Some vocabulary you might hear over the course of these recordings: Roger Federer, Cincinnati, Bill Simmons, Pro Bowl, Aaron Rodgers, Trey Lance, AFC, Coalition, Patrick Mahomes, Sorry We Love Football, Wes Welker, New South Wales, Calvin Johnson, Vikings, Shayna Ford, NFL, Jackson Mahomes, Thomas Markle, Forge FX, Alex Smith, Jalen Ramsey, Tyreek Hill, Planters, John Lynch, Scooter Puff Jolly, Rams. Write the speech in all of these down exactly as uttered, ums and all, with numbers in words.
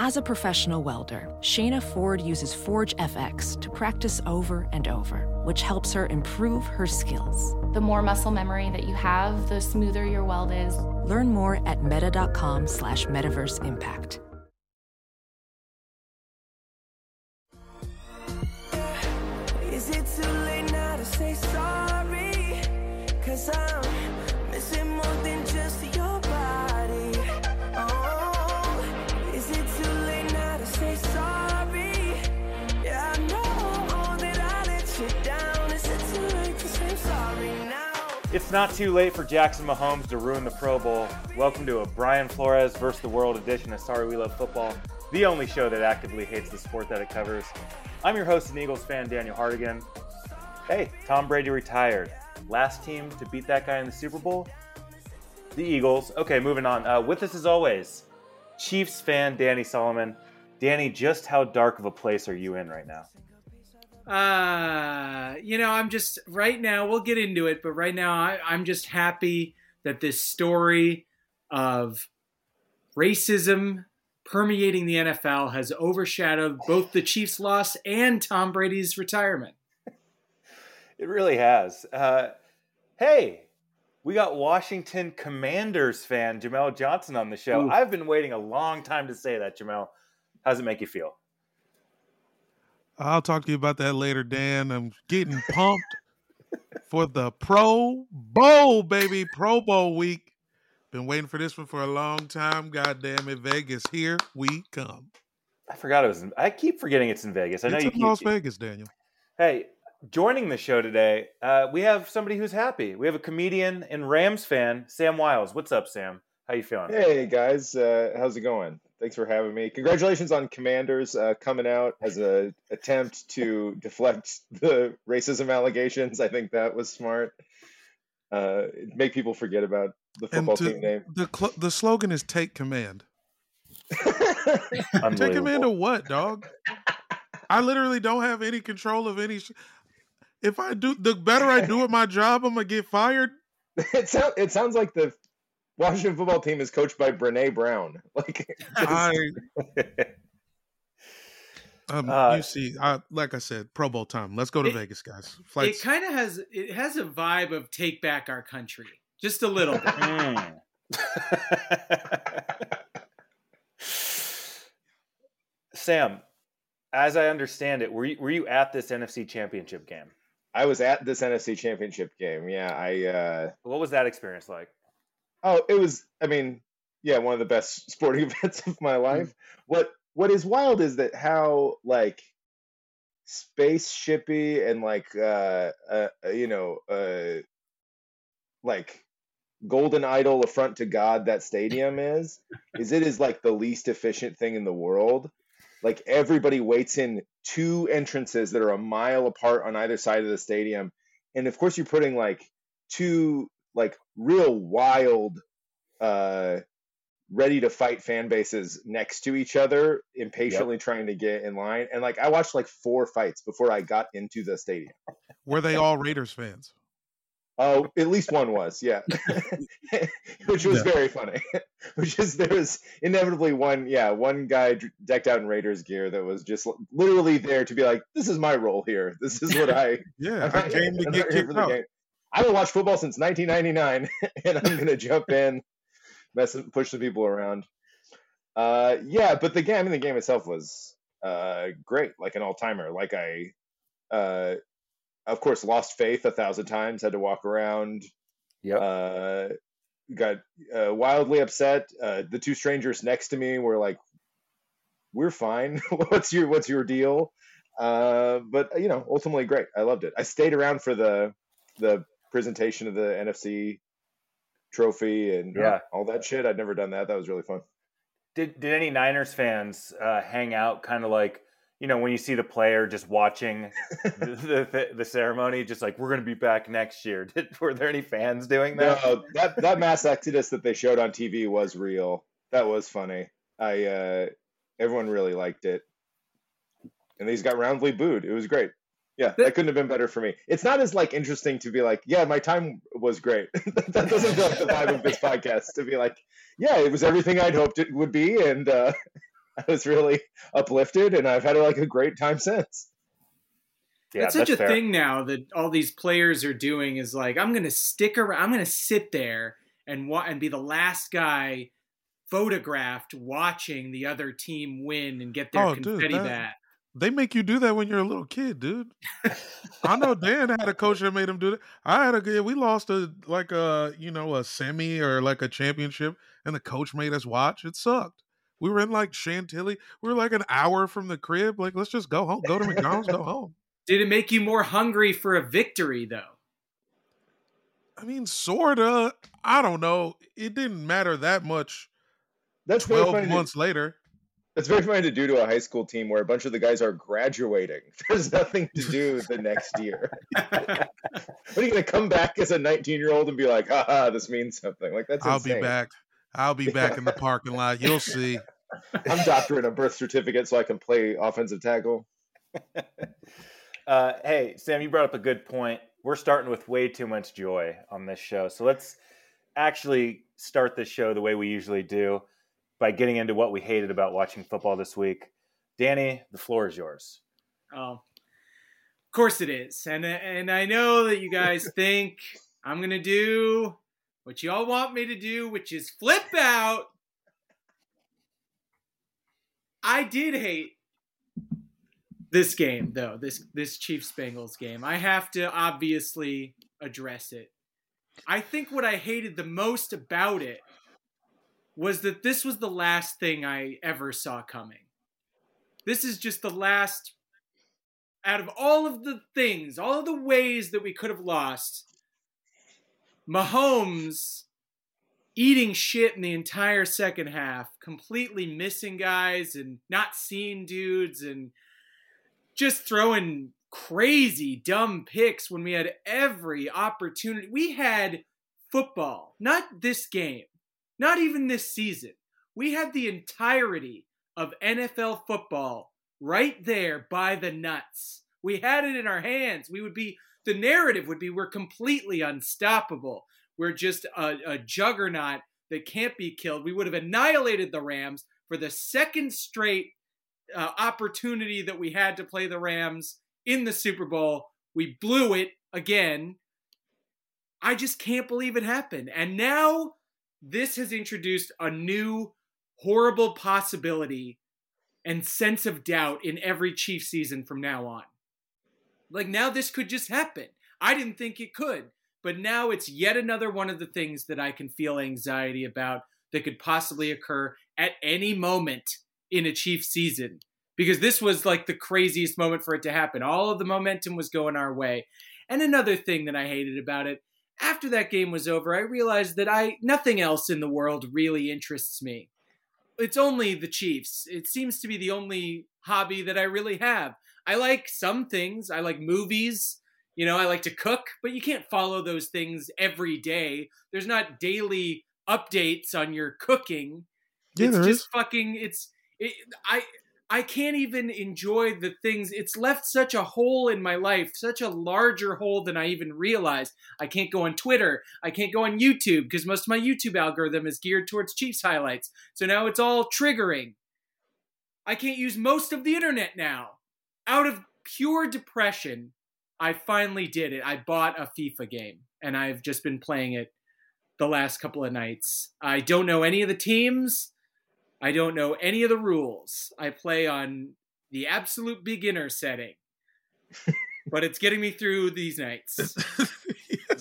As a professional welder, Shayna Ford uses Forge F X to practice over and over, which helps her improve her skills. The more muscle memory that you have, the smoother your weld is. Learn more at meta.com slash metaverse impact. Is it too late now to say sorry? 'Cause I'm missing more than just your body. Oh, is it too late now to say sorry? Yeah, I know that I let you down. Is it too late to say sorry now? It's not too late for Jackson Mahomes to ruin the Pro Bowl. Welcome to a Brian Flores versus the World edition of Sorry We Love Football, the only show that actively hates the sport that it covers. I'm your host and Eagles fan, Daniel Hartigan. Hey, Tom Brady retired. Last team to beat that guy in the Super Bowl? The Eagles. Okay, moving on. Uh, with us as always, Chiefs fan Danny Solomon. Danny, just how dark of a place are you in right now? Uh, you know, I'm just, right now, we'll get into it, but right now I, I'm just happy that this story of racism permeating the N F L has overshadowed both the Chiefs' loss and Tom Brady's retirement. It really has. Uh, hey, we got Washington Commanders fan Jamel Johnson on the show. Ooh. I've been waiting a long time to say that, Jamel. How does it make you feel? I'll talk to you about that later, Dan. I'm getting pumped for the Pro Bowl, baby. Pro Bowl week. Been waiting for this one for a long time. God damn it, Vegas, here we come. I forgot it was in, I keep forgetting it's in Vegas. I know it's you in keep, Las Vegas, Daniel. Hey, joining the show today, uh, we have somebody who's happy. We have a comedian and Rams fan, Sam Wiles. What's up, Sam? How you feeling? Hey, guys. Uh, how's it going? Thanks for having me. Congratulations on Commanders uh, coming out as an attempt to deflect the racism allegations. I think that was smart. Uh, make people forget about the football to, team name. The cl- the slogan is "Take Command." Take command of what, dog? I literally don't have any control of any. Sh- if I do, the better I do at my job, I'm gonna get fired. It sounds. It sounds like the Washington football team is coached by Brene Brown. Like just... I. Um, uh, you see, I, like I said, Pro Bowl time. Let's go to it, Vegas, guys. Flights. It kind of has it has a vibe of Take Back Our Country, just a little bit. Mm. Sam, as I understand it, were you were you at this N F C Championship game? I was at this N F C Championship game. Yeah, I. Uh... What was that experience like? Oh, it was. I mean, yeah, one of the best sporting events of my life. What? What is wild is that how like spaceshipy and like uh, uh you know uh like golden idol affront to God that stadium is is it is like the least efficient thing in the world. Like everybody waits in two entrances that are a mile apart on either side of the stadium, and of course you're putting like two like real wild uh ready to fight fan bases next to each other, impatiently yep. trying to get in line. And like, I watched like four fights before I got into the stadium. Were they all Raiders fans? Oh, uh, at least one was. Yeah. Which was yeah. very funny, which is, there was inevitably one. Yeah. One guy decked out in Raiders gear that was just literally there to be like, this is my role here. This is what I, yeah, I came to get kicked out. I haven't watched football since nineteen ninety-nine and I'm going to jump in. Mess, push the people around. Uh, yeah, but the game, I mean, the game itself was uh, great, like an all-timer. Like I, uh, of course, lost faith a thousand times, had to walk around. Yeah. Uh, got uh, wildly upset. Uh, the two strangers next to me were like, "We're fine. what's your What's your deal?" Uh, but you know, ultimately, great. I loved it. I stayed around for the the presentation of the N F C trophy and yeah. all that shit. I'd never done that. That was really fun. Did did any Niners fans uh, hang out kind of like, you know, when you see the player just watching the, the the ceremony, just like, we're going to be back next year. Did, were there any fans doing that? No, that, that mass exodus that they showed on T V was real. That was funny. I uh, everyone really liked it. And these got roundly booed. It was great. Yeah, that couldn't have been better for me. It's not as like interesting to be like, yeah, my time was great. That doesn't feel like the vibe of this podcast to be like, yeah, it was everything I'd hoped it would be, and uh, I was really uplifted, and I've had like a great time since. Yeah, it's such a fair. thing now that all these players are doing is like, I'm going to stick around. I'm going to sit there and wa- and be the last guy photographed watching the other team win and get their oh, confetti dude, that, back. They make you do that when you're a little kid, dude. I know Dan had a coach that made him do that. I had a good, we lost a, like a, you know, a semi or like a championship, and the coach made us watch. It sucked. We were in like Chantilly. We were like an hour from the crib. Like, let's just go home, go to McDonald's, go home. Did it make you more hungry for a victory, though? I mean, sort of. I don't know. It didn't matter that much. That's twelve months to, later. That's very funny to do to a high school team where a bunch of the guys are graduating. There's nothing to do the next year. What, are you going to come back as a nineteen-year-old and be like, haha, this means something? Like, that's I'll insane. be back. I'll be back in the parking lot. You'll see. I'm doctorate on birth certificate so I can play offensive tackle. Uh, hey, Sam, you brought up a good point. We're starting with way too much joy on this show. So let's actually start this show the way we usually do, by getting into what we hated about watching football this week. Danny, the floor is yours. Oh, of course it is. And, and I know that you guys think I'm going to do what you all want me to do, which is flip out. I did hate this game, though, this this Chiefs-Bengals game. I have to obviously address it. I think what I hated the most about it was that this was the last thing I ever saw coming. This is just the last, out of all of the things, all of the ways that we could have lost, Mahomes eating shit in the entire second half, completely missing guys and not seeing dudes and just throwing crazy, dumb picks when we had every opportunity. We had football, not this game, not even this season. We had the entirety of N F L football right there by the nuts. We had it in our hands. We would be, the narrative would be, we're completely unstoppable. We're just a, a juggernaut that can't be killed. We would have annihilated the Rams for the second straight Uh, opportunity that we had to play the Rams in the Super Bowl. We blew it again. I just can't believe it happened. And now this has introduced a new horrible possibility and sense of doubt in every Chiefs season from now on. Like, now this could just happen. I didn't think it could, but now it's yet another one of the things that I can feel anxiety about that could possibly occur at any moment in a Chiefs season, because this was like the craziest moment for it to happen. All of the momentum was going our way. And another thing that I hated about it, after that game was over, I realized that I nothing else in the world really interests me. It's only the Chiefs. It seems to be the only hobby that I really have. I like some things. I like movies. You know, I like to cook, but you can't follow those things every day. There's not daily updates on your cooking. Yeah, it's there just is. fucking, it's, It, I I can't even enjoy the things. It's left such a hole in my life, such a larger hole than I even realized. I can't go on Twitter. I can't go on YouTube because most of my YouTube algorithm is geared towards Chiefs highlights. So now it's all triggering. I can't use most of the internet now. Out of pure depression, I finally did it. I bought a FIFA game, and I've just been playing it the last couple of nights. I don't know any of the teams. I don't know any of the rules. I play on the absolute beginner setting, but it's getting me through these nights.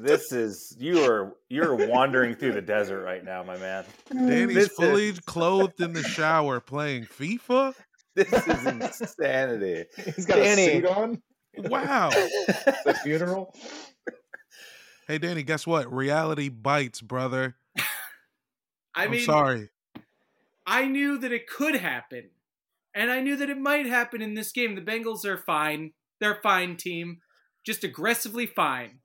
This is, you are, you're wandering through the desert right now, my man. Danny's this fully is... clothed in the shower playing FIFA. This is insanity. He's got Danny. a suit on. Wow. It's a funeral. Hey, Danny, guess what? Reality bites, brother. I I'm mean, sorry. I knew that it could happen, and I knew that it might happen in this game. The Bengals are fine. They're a fine team, just aggressively fine,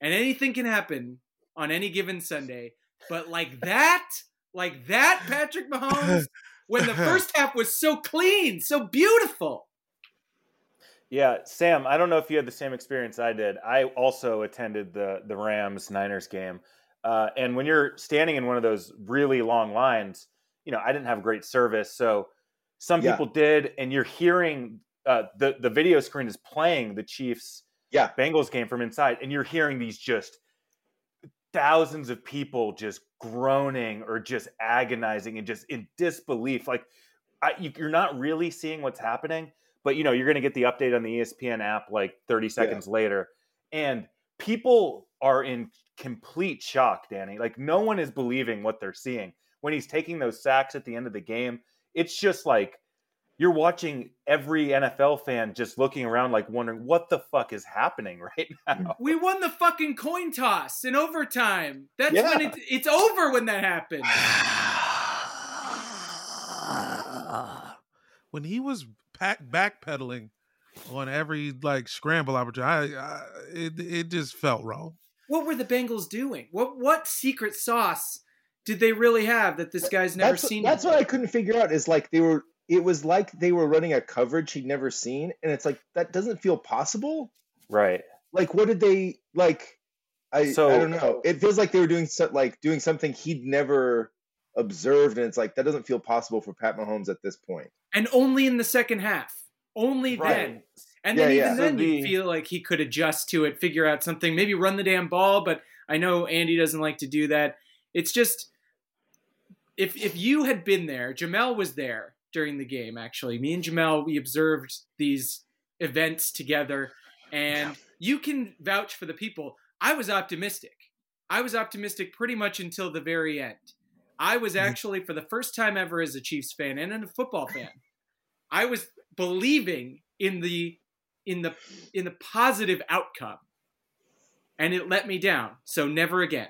and anything can happen on any given Sunday. But like that, like that, Patrick Mahomes, when the first half was so clean, so beautiful. Yeah, Sam, I don't know if you had the same experience I did. I also attended the, the Rams-Niners game, uh, and when you're standing in one of those really long lines, you know, I didn't have great service, so Some yeah. people did, and you're hearing uh, the the video screen is playing the Chiefs yeah. Bengals game from inside, and you're hearing these just thousands of people just groaning or just agonizing and just in disbelief. Like I, you, you're not really seeing what's happening, but you know you're going to get the update on the E S P N app like thirty seconds yeah. later, and people are in complete shock, Danny. Like no one is believing what they're seeing when he's taking those sacks at the end of the game. It's just like you're watching every N F L fan just looking around like wondering what the fuck is happening right now. We won the fucking coin toss in overtime. That's yeah. when it's, it's over when that happens. When he was pack, backpedaling on every like scramble opportunity, I, I, it, it just felt wrong. What were the Bengals doing? What what secret sauce did they really have that this guy's never that's, seen? That's what I couldn't figure out is like they were, it was like they were running a coverage he'd never seen. And it's like, that doesn't feel possible. Right. Like, what did they like? I, so, I don't know. It feels like they were doing so, like doing something he'd never observed. And it's like, that doesn't feel possible for Pat Mahomes at this point. And only in the second half, only right. then. And yeah, then even yeah. then so the, you feel like he could adjust to it, figure out something, maybe run the damn ball. But I know Andy doesn't like to do that. It's just, If if you had been there, Jamel was there during the game, actually. Me and Jamel, we observed these events together, and you can vouch for the people. I was optimistic. I was optimistic pretty much until the very end. I was actually, for the first time ever as a Chiefs fan and a football fan, I was believing in the in the in the positive outcome, and it let me down. So never again.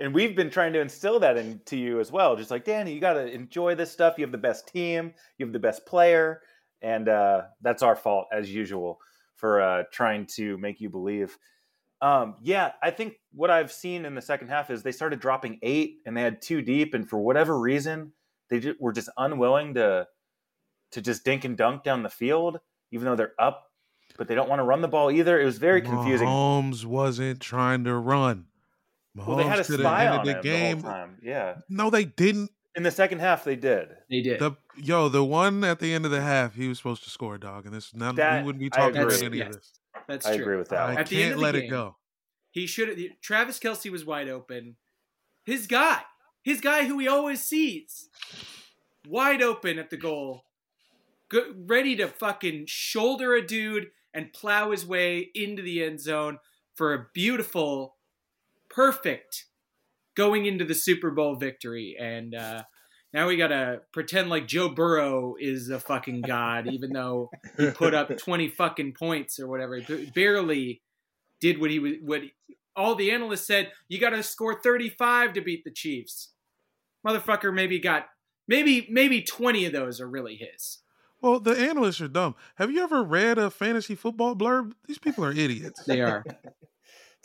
And we've been trying to instill that into you as well. Just like, Danny, you got to enjoy this stuff. You have the best team. You have the best player. And uh, that's our fault, as usual, for uh, trying to make you believe. Um, yeah, I think what I've seen in the second half is they started dropping eight, and they had two deep. And for whatever reason, they were just unwilling to to just dink and dunk down the field, even though they're up. But they don't want to run the ball either. It was very confusing. Mahomes wasn't trying to run. Mahomes well, they had a spy on the him game. The whole time. Yeah. No, they didn't. In the second half, they did. They did. The, yo, the one at the end of the half, he was supposed to score, dog, and this now we wouldn't be talking about any yes. of this. That's true. I agree with that. I at can't let game, it go. He should. Travis Kelsey was wide open. His guy, his guy, who he always sees, wide open at the goal, good, ready to fucking shoulder a dude and plow his way into the end zone for a beautiful. Perfect going into the Super Bowl victory. And uh, now we got to pretend like Joe Burrow is a fucking god, even though he put up twenty fucking points or whatever. He barely did what he was. What all the analysts said, you got to score thirty-five to beat the Chiefs. Motherfucker maybe got, maybe, maybe twenty of those are really his. Well, the analysts are dumb. Have you ever read a fantasy football blurb? These people are idiots. They are. That's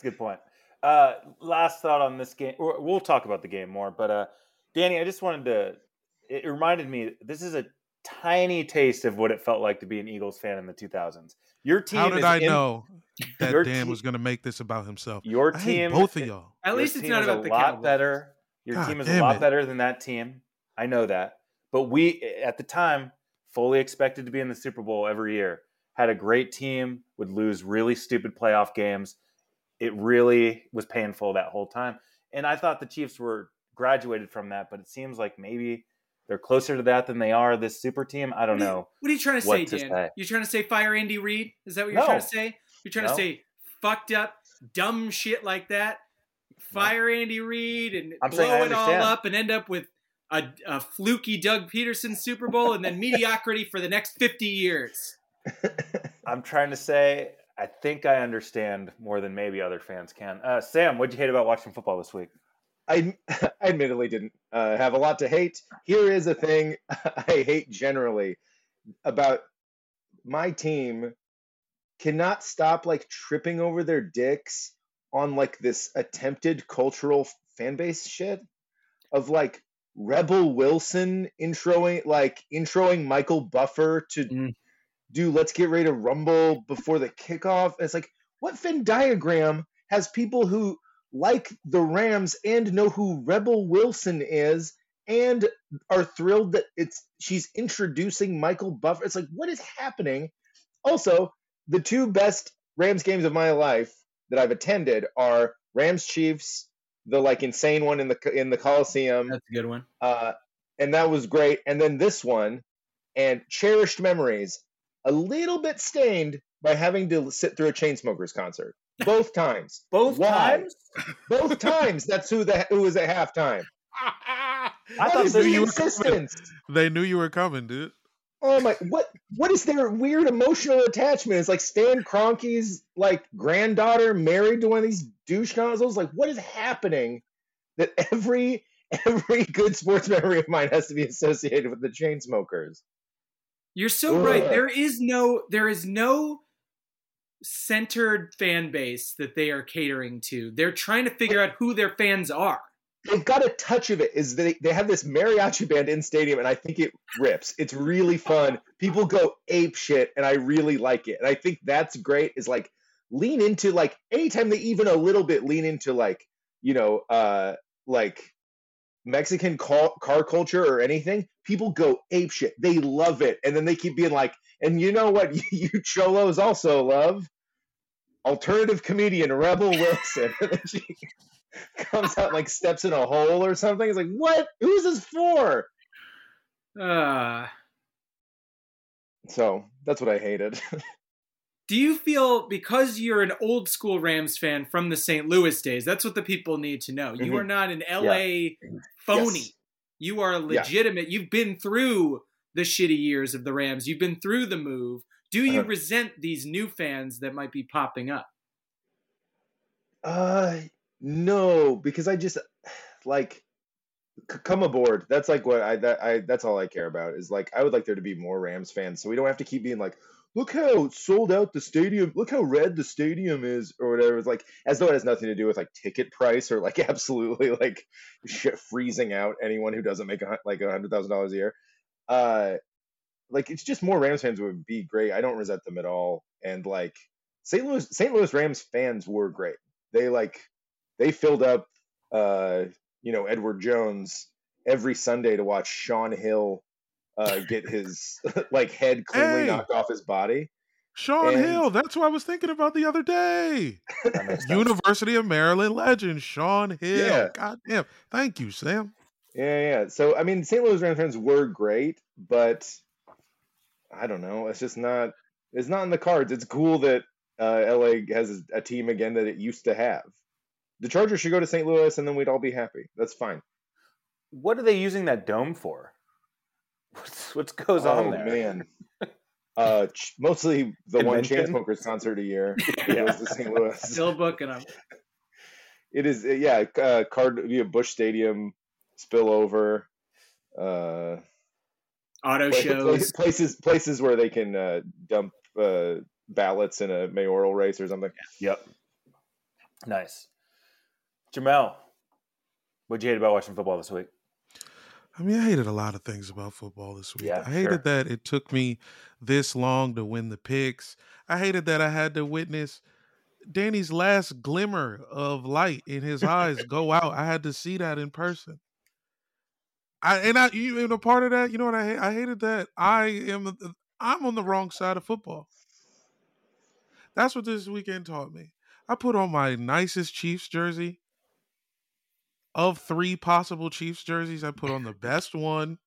a good point. Uh, last thought on this game. We'll talk about the game more, but uh, Danny, I just wanted to. It reminded me. This is a tiny taste of what it felt like to be an Eagles fan in the two thousands. Your team. How did is I in, know that Dan team, was going to make this about himself? Your team. I hate both of y'all. At least it's not about the Cowboys. Your team is a lot better. Your team is a lot better than that team. I know that, but we at the time fully expected to be in the Super Bowl every year. Had a great team. Would lose really stupid playoff games. It really was painful that whole time. And I thought the Chiefs were graduated from that, but it seems like maybe they're closer to that than they are this super team. I don't what you, know. What are you trying to say, to Dan? Say. You're trying to say fire Andy Reid? Is that what you're no. trying to say? You're trying no. to say fucked up, dumb shit like that? Fire no. Andy Reid and I'm blow it all up and end up with a, a fluky Doug Peterson Super Bowl and then mediocrity for the next fifty years. I'm trying to say... I think I understand more than maybe other fans can. Uh, Sam, what'd you hate about watching football this week? I, I admittedly didn't uh, have a lot to hate. Here is a thing I hate generally about my team cannot stop like tripping over their dicks on like this attempted cultural fan base shit of like Rebel Wilson introing like introing Michael Buffer to mm. Dude, let's get ready to rumble before the kickoff. And it's like, what Venn diagram has people who like the Rams and know who Rebel Wilson is and are thrilled that it's she's introducing Michael Buffer. It's like, what is happening? Also, the two best Rams games of my life that I've attended are Rams Chiefs, the like insane one in the in the Coliseum. That's a good one. Uh, and that was great. And then this one, and cherished memories, a little bit stained by having to sit through a Chainsmokers concert. Both times. Both Why? times? Both times. That's who the who was at halftime. I that thought is they, the knew insistence. they knew you were coming, dude. Oh my! What what is their weird emotional attachment? It's like Stan Kroenke's like granddaughter married to one of these douche nozzles. Like, what is happening? That every every good sports memory of mine has to be associated with the Chainsmokers. You're so Ugh. right. There is no there is no. centered fan base that they are catering to. They're trying to figure out who their fans are. They've got a touch of it. Is they they have this mariachi band in stadium, and I think it rips. It's really fun. People go ape shit, and I really like it. And I think that's great. Is like lean into like anytime they even a little bit lean into like you know uh like Mexican car, car culture or anything. People go ape shit. They love it, and then they keep being like, and you know what? You cholos also love. Alternative comedian Rebel Wilson. She comes out like steps in a hole or something. It's like, what? Who's this for? Uh, so that's what I hated. Do you feel, because you're an old school Rams fan from the Saint Louis days, that's what the people need to know. You mm-hmm. are not an L A yeah. phony. Yes. You are legitimate. Yeah. You've been through the shitty years of the Rams. You've been through the move. Do you uh-huh. resent these new fans that might be popping up? Uh, no, because I just like c- come aboard. That's like what I that I that's all I care about is like I would like there to be more Rams fans, so we don't have to keep being like, look how sold out the stadium. Look how red the stadium is, or whatever. It's like as though it has nothing to do with like ticket price or like absolutely like shit freezing out anyone who doesn't make a, like a hundred thousand dollars a year. Uh. Like, it's just more Rams fans would be great. I don't resent them at all. And, like, Saint Louis Saint Louis Rams fans were great. They, like, they filled up, uh, you know, Edward Jones every Sunday to watch Sean Hill uh, get his, like, head cleanly hey, knocked off his body. Sean and... Hill, that's what I was thinking about the other day. University of Maryland legend, Sean Hill. Yeah. God damn. Thank you, Sam. Yeah, yeah. So, I mean, Saint Louis Rams fans were great, but... I don't know. It's just not, it's not in the cards. It's cool that uh, L A has a team again that it used to have. The Chargers should go to Saint Louis and then we'd all be happy. That's fine. What are they using that dome for? What's, what goes oh, on there? Oh, man. Uh, ch- mostly the in one Chainsmokers concert a year yeah. goes to Saint Louis. Still booking them. It is, yeah, uh, Card- yeah Busch Stadium, spillover, uh... auto shows, places places where they can uh, dump uh, ballots in a mayoral race or something. Yep. Nice. Jamel, what'd you hate about watching football this week? I mean, I hated a lot of things about football this week. Yeah, I hated sure. that it took me this long to win the picks. I hated that I had to witness Danny's last glimmer of light in his eyes go out. I had to see that in person. I, and I, you, and a part of that, you know what I hate? I hated that I am, I'm on the wrong side of football. That's what this weekend taught me. I put on my nicest Chiefs jersey of three possible Chiefs jerseys. I put on the best one.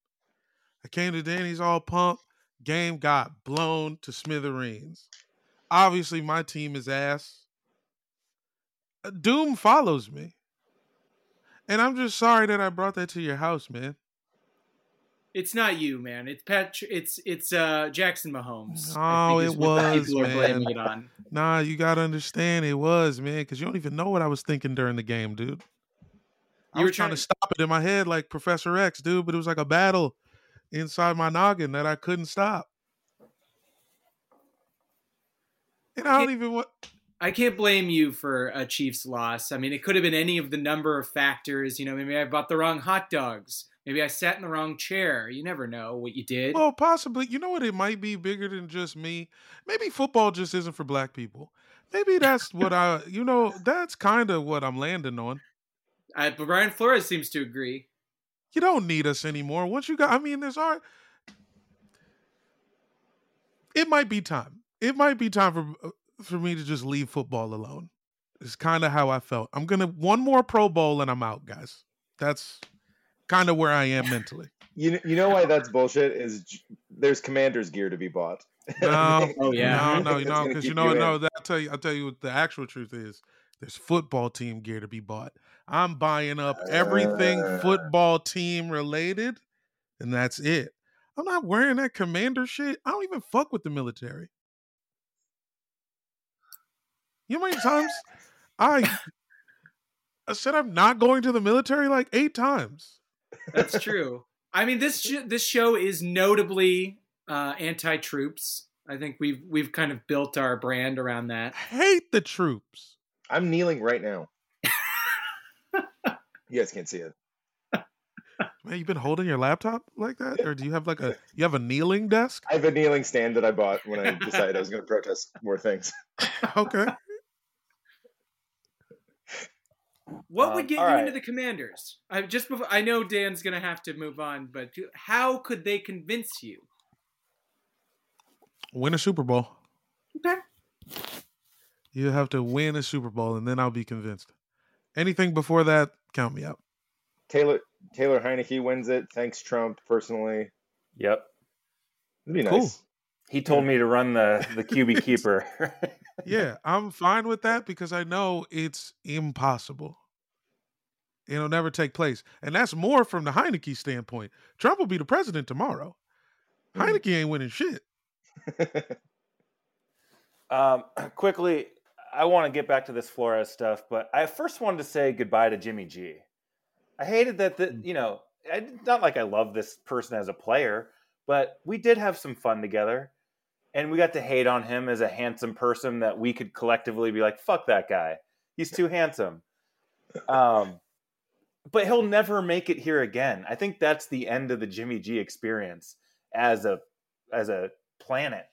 I came to Danny's all pumped. Game got blown to smithereens. Obviously, my team is ass. Doom follows me, and I'm just sorry that I brought that to your house, man. It's not you, man. It's Pat. It's it's uh, Jackson Mahomes. Oh, it was, man. It on. Nah, you gotta understand, it was, man, because you don't even know what I was thinking during the game, dude. I you was were trying, trying to stop it in my head, like Professor X, dude. But it was like a battle inside my noggin that I couldn't stop. And I don't it, even want. I can't blame you for a Chiefs loss. I mean, it could have been any of the number of factors. You know, maybe I bought the wrong hot dogs. Maybe I sat in the wrong chair. You never know what you did. Well, possibly. You know what? It might be bigger than just me. Maybe football just isn't for black people. Maybe that's what I, you know, that's kind of what I'm landing on. I, but Brian Flores seems to agree. you don't need us anymore. Once you got, I mean, there's our. It might be time. It might be time for for me to just leave football alone. It's kind of how I felt. I'm gonna one more Pro Bowl and I'm out, guys. That's kind of where I am mentally. You you know why that's bullshit is there's Commanders gear to be bought. No, oh, yeah. no, no, no, because you know, you no. That, I'll tell you, I'll tell you what the actual truth is. There's football team gear to be bought. I'm buying up everything uh, football team related, and that's it. I'm not wearing that Commander shit. I don't even fuck with the military. You know how many times I, I said I'm not going to the military? Like eight times. That's true. I mean, this sh- this show is notably uh, anti-troops. I think we've we've kind of built our brand around that. I hate the troops. I'm kneeling right now. You guys can't see it. Man, you've been holding your laptop like that, or do you have like a you have a kneeling desk? I have a kneeling stand that I bought when I decided I was going to protest more things. Okay. What um, would get you right. into the Commanders? I just before I know Dan's going to have to move on, but how could they convince you? Win a Super Bowl. Okay. You have to win a Super Bowl, and then I'll be convinced. Anything before that, count me out. Taylor Taylor Heineke wins it. Thanks, Trump, personally. Yep. It'd be nice. Cool. He told me to run the, the Q B keeper. Yeah, I'm fine with that because I know it's impossible. It'll never take place. And that's more from the Heineke standpoint. Trump will be the president tomorrow. Mm. Heineke ain't winning shit. um, quickly, I want to get back to this Flores stuff, but I first wanted to say goodbye to Jimmy G. I hated that, the, you know, I, not like I love this person as a player, but we did have some fun together. And we got to hate on him as a handsome person that we could collectively be like, fuck that guy. He's too handsome. Um, but he'll never make it here again. I think that's the end of the Jimmy G experience as a as a planet.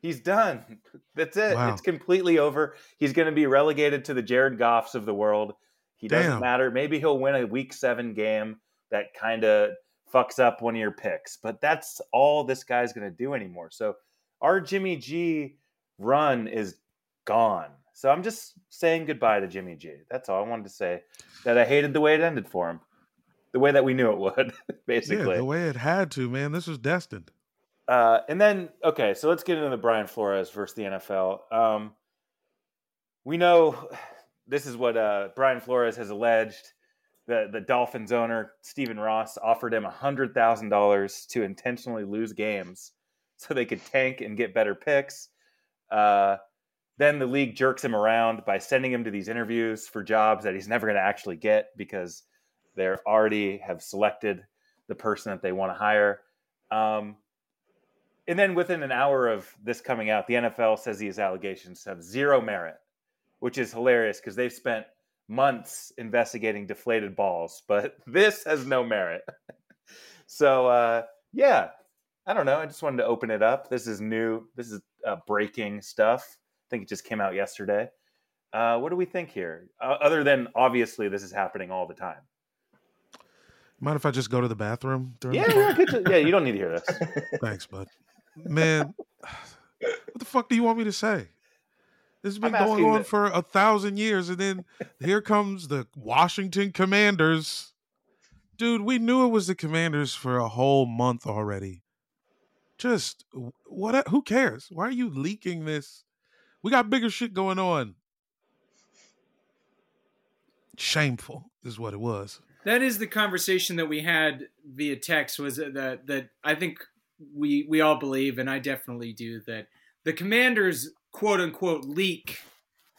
He's done. That's it. Wow. It's completely over. He's going to be relegated to the Jared Goffs of the world. He doesn't Damn. matter. Maybe he'll win a week seven game that kind of fucks up one of your picks. But that's all this guy's going to do anymore. So our Jimmy G run is gone. So I'm just saying goodbye to Jimmy G. That's all I wanted to say. That I hated the way it ended for him. The way that we knew it would, basically. Yeah, the way it had to, man. This was destined. Uh, and then, okay, so let's get into the Brian Flores versus the N F L. Um, we know... This is what uh, Brian Flores has alleged. The, the Dolphins owner, Stephen Ross, offered him one hundred thousand dollars to intentionally lose games so they could tank and get better picks. Uh, then the league jerks him around by sending him to these interviews for jobs that he's never going to actually get because they already have selected the person that they want to hire. Um, and then within an hour of this coming out, the N F L says these allegations have zero merit, which is hilarious because they've spent months investigating deflated balls, but this has no merit. So, uh, yeah, I don't know. I just wanted to open it up. This is new. This is uh, breaking stuff. I think it just came out yesterday. Uh, what do we think here? Uh, other than, obviously, this is happening all the time. Mind if I just go to the bathroom? Yeah, the- yeah, good to- yeah, you don't need to hear this. Thanks, bud. Man, what the fuck do you want me to say? This has been going on that. for a thousand years, and then here comes the Washington Commanders. Dude, we knew it was the Commanders for a whole month already. Just, what? Who cares? Why are you leaking this? We got bigger shit going on. Shameful is what it was. That is the conversation that we had via text, was that, that I think we we all believe, and I definitely do, that the Commanders... quote unquote leak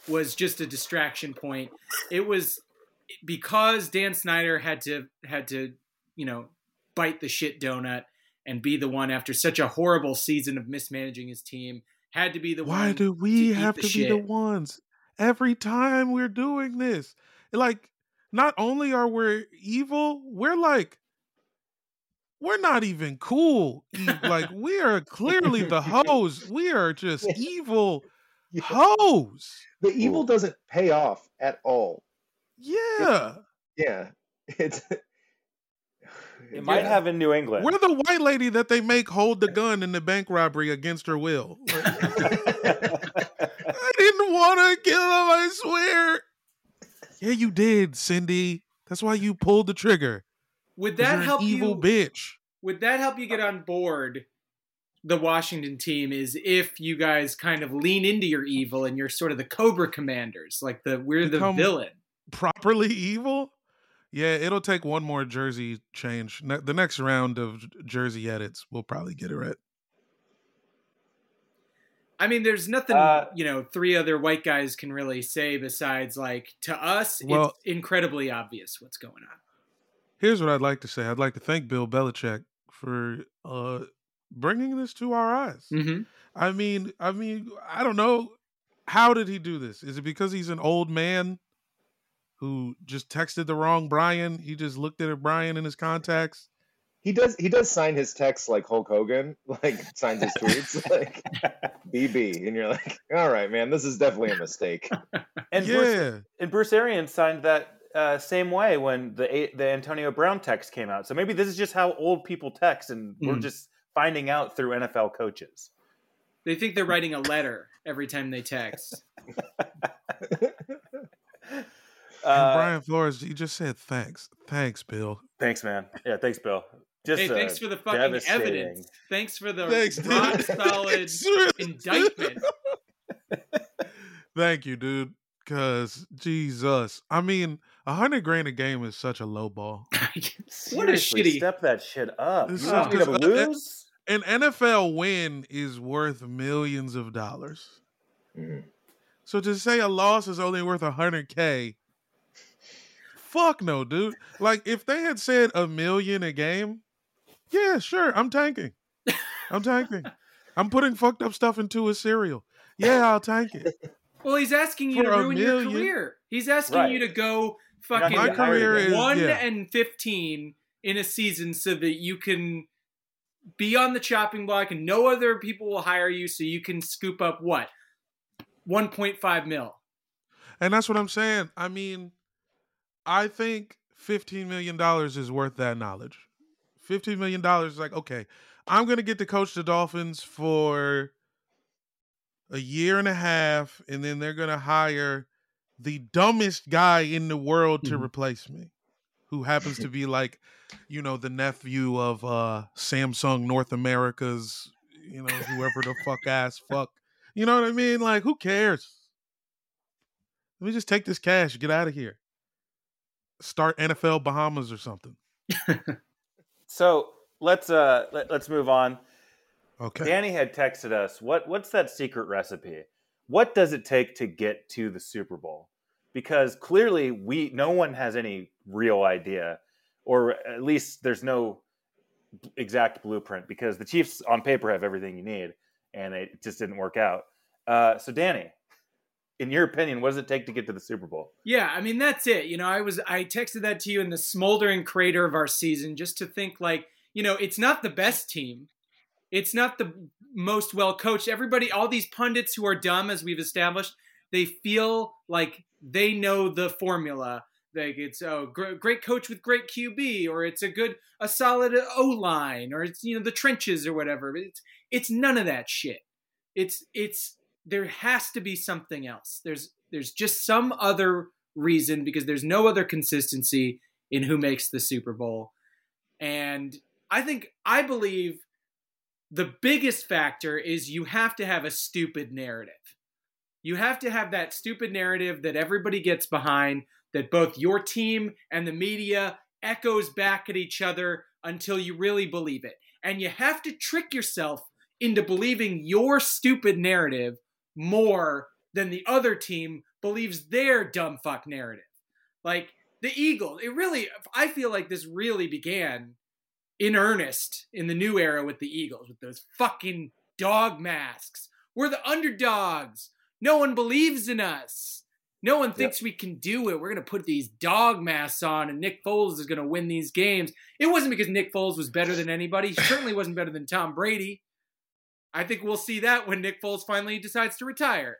was just a distraction point. It was because Dan Snyder had to, had to, you know, bite the shit donut and be the one after such a horrible season of mismanaging his team, had to be the one. Why do we have to be the ones every time we're doing this? Like, not only are we evil, we're like, we're not even cool. Like, we are clearly the hoes. We are just evil hoes. The evil doesn't pay off at all. Yeah. It's, yeah. It's It might yeah. have in New England. We're the white lady that they make hold the gun in the bank robbery against her will. Like, I didn't want to kill him, I swear. Yeah, you did, Cindy. That's why you pulled the trigger. Would that help you? Evil bitch. Would that help you get on board the Washington team is if you guys kind of lean into your evil and you're sort of the Cobra Commanders, like the we're the villain. Properly evil? Yeah, it'll take one more jersey change. The next round of jersey edits, we'll probably get it right. I mean, there's nothing, uh, you know, three other white guys can really say besides, like, to us, well, it's incredibly obvious what's going on. Here's what I'd like to say. I'd like to thank Bill Belichick for uh, bringing this to our eyes. Mm-hmm. I mean, I mean, I don't know. How did he do this? Is it because he's an old man who just texted the wrong Brian? He just looked at a Brian in his contacts. He does. He does sign his texts like Hulk Hogan, like signs his tweets like B B, and you're like, all right, man, this is definitely a mistake. And yeah, Bruce, and Bruce Arians signed that uh, same way when the the Antonio Brown text came out. So maybe this is just how old people text, and mm. we're just finding out through N F L coaches. They think they're writing a letter every time they text. Uh, Brian Flores, he just said thanks. Thanks, Bill. Thanks, man. Yeah, thanks, Bill. Just, hey, thanks uh, for the fucking evidence. Thanks for the thanks, rock solid indictment. Thank you, dude. Because, Jesus. I mean, a hundred grand a game is such a low ball. What a shitty. Step that shit up. This you want me to lose? An N F L win is worth millions of dollars. Mm. So to say a loss is only worth a hundred K, fuck no, dude. Like, if they had said a million a game, yeah, sure, I'm tanking. I'm tanking. I'm putting fucked up stuff into a cereal. Yeah, I'll tank it. Well, he's asking you for to ruin your career. He's asking right. you to go fucking My career is, one yeah. and fifteen in a season so that you can be on the chopping block and no other people will hire you so you can scoop up what? one point five mil. And that's what I'm saying. I mean, I think fifteen million dollars is worth that knowledge. fifteen million dollars is like, okay, I'm going to get to coach the Dolphins for a year and a half, and then they're going to hire the dumbest guy in the world to mm-hmm. replace me, who happens to be like, you know, the nephew of uh, Samsung North America's, you know, whoever the fuck ass fuck. You know what I mean? Like, who cares? Let me just take this cash, get out of here. Start N F L Bahamas or something. So let's uh let, let's move on. Okay. Danny had texted us. What what's that secret recipe? What does it take to get to the Super Bowl? Because clearly we no one has any real idea, or at least there's no exact blueprint. Because the Chiefs on paper have everything you need, and it just didn't work out. Uh, so Danny, in your opinion, what does it take to get to the Super Bowl? Yeah, I mean, that's it. You know, I was I texted that to you in the smoldering crater of our season just to think, like, you know, it's not the best team. It's not the most well-coached. Everybody, all these pundits who are dumb, as we've established, they feel like they know the formula. Like it's a oh, great coach with great Q B, or it's a good, a solid O-line, or it's, you know, the trenches or whatever. But it's, it's none of that shit. It's, it's, there has to be something else. There's there's just some other reason, because there's no other consistency in who makes the Super Bowl. And I think, I believe the biggest factor is you have to have a stupid narrative. You have to have that stupid narrative that everybody gets behind, that both your team and the media echoes back at each other until you really believe it. And you have to trick yourself into believing your stupid narrative more than the other team believes their dumb fuck narrative. Like the Eagles, it really, I feel like this really began in earnest in the new era with the Eagles, with those fucking dog masks. We're the underdogs. No one believes in us. No one thinks yep. we can do it. We're going to put these dog masks on and Nick Foles is going to win these games. It wasn't because Nick Foles was better than anybody. He certainly wasn't better than Tom Brady. I think we'll see that when Nick Foles finally decides to retire.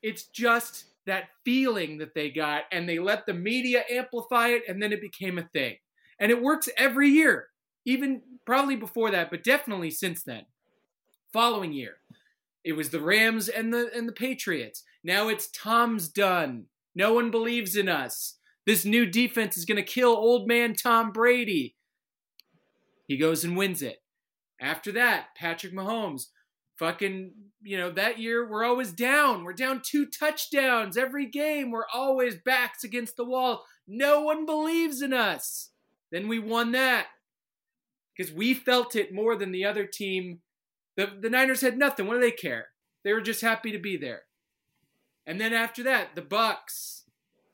It's just that feeling that they got, and they let the media amplify it, and then it became a thing. And it works every year, even probably before that, but definitely since then. Following year, it was the Rams and the and the Patriots. Now it's Tom's done. No one believes in us. This new defense is going to kill old man Tom Brady. He goes and wins it. After that, Patrick Mahomes, fucking, you know, that year we're always down. We're down two touchdowns every game. We're always backs against the wall. No one believes in us. Then we won that because we felt it more than the other team. The, the Niners had nothing. What do they care? They were just happy to be there. And then after that, the Bucks.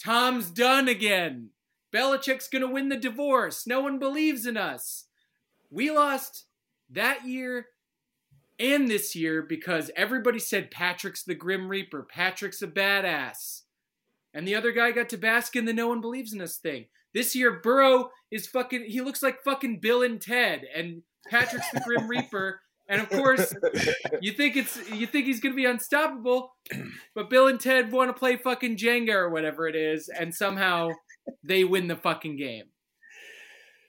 Tom's done again. Belichick's going to win the divorce. No one believes in us. We lost that year and this year because everybody said Patrick's the Grim Reaper. Patrick's a badass. And the other guy got to bask in the no one believes in us thing. This year, Burrow is fucking, he looks like fucking Bill and Ted. And Patrick's the Grim Reaper. And of course, you think it's you think he's gonna be unstoppable, but Bill and Ted want to play fucking Jenga or whatever it is, and somehow they win the fucking game.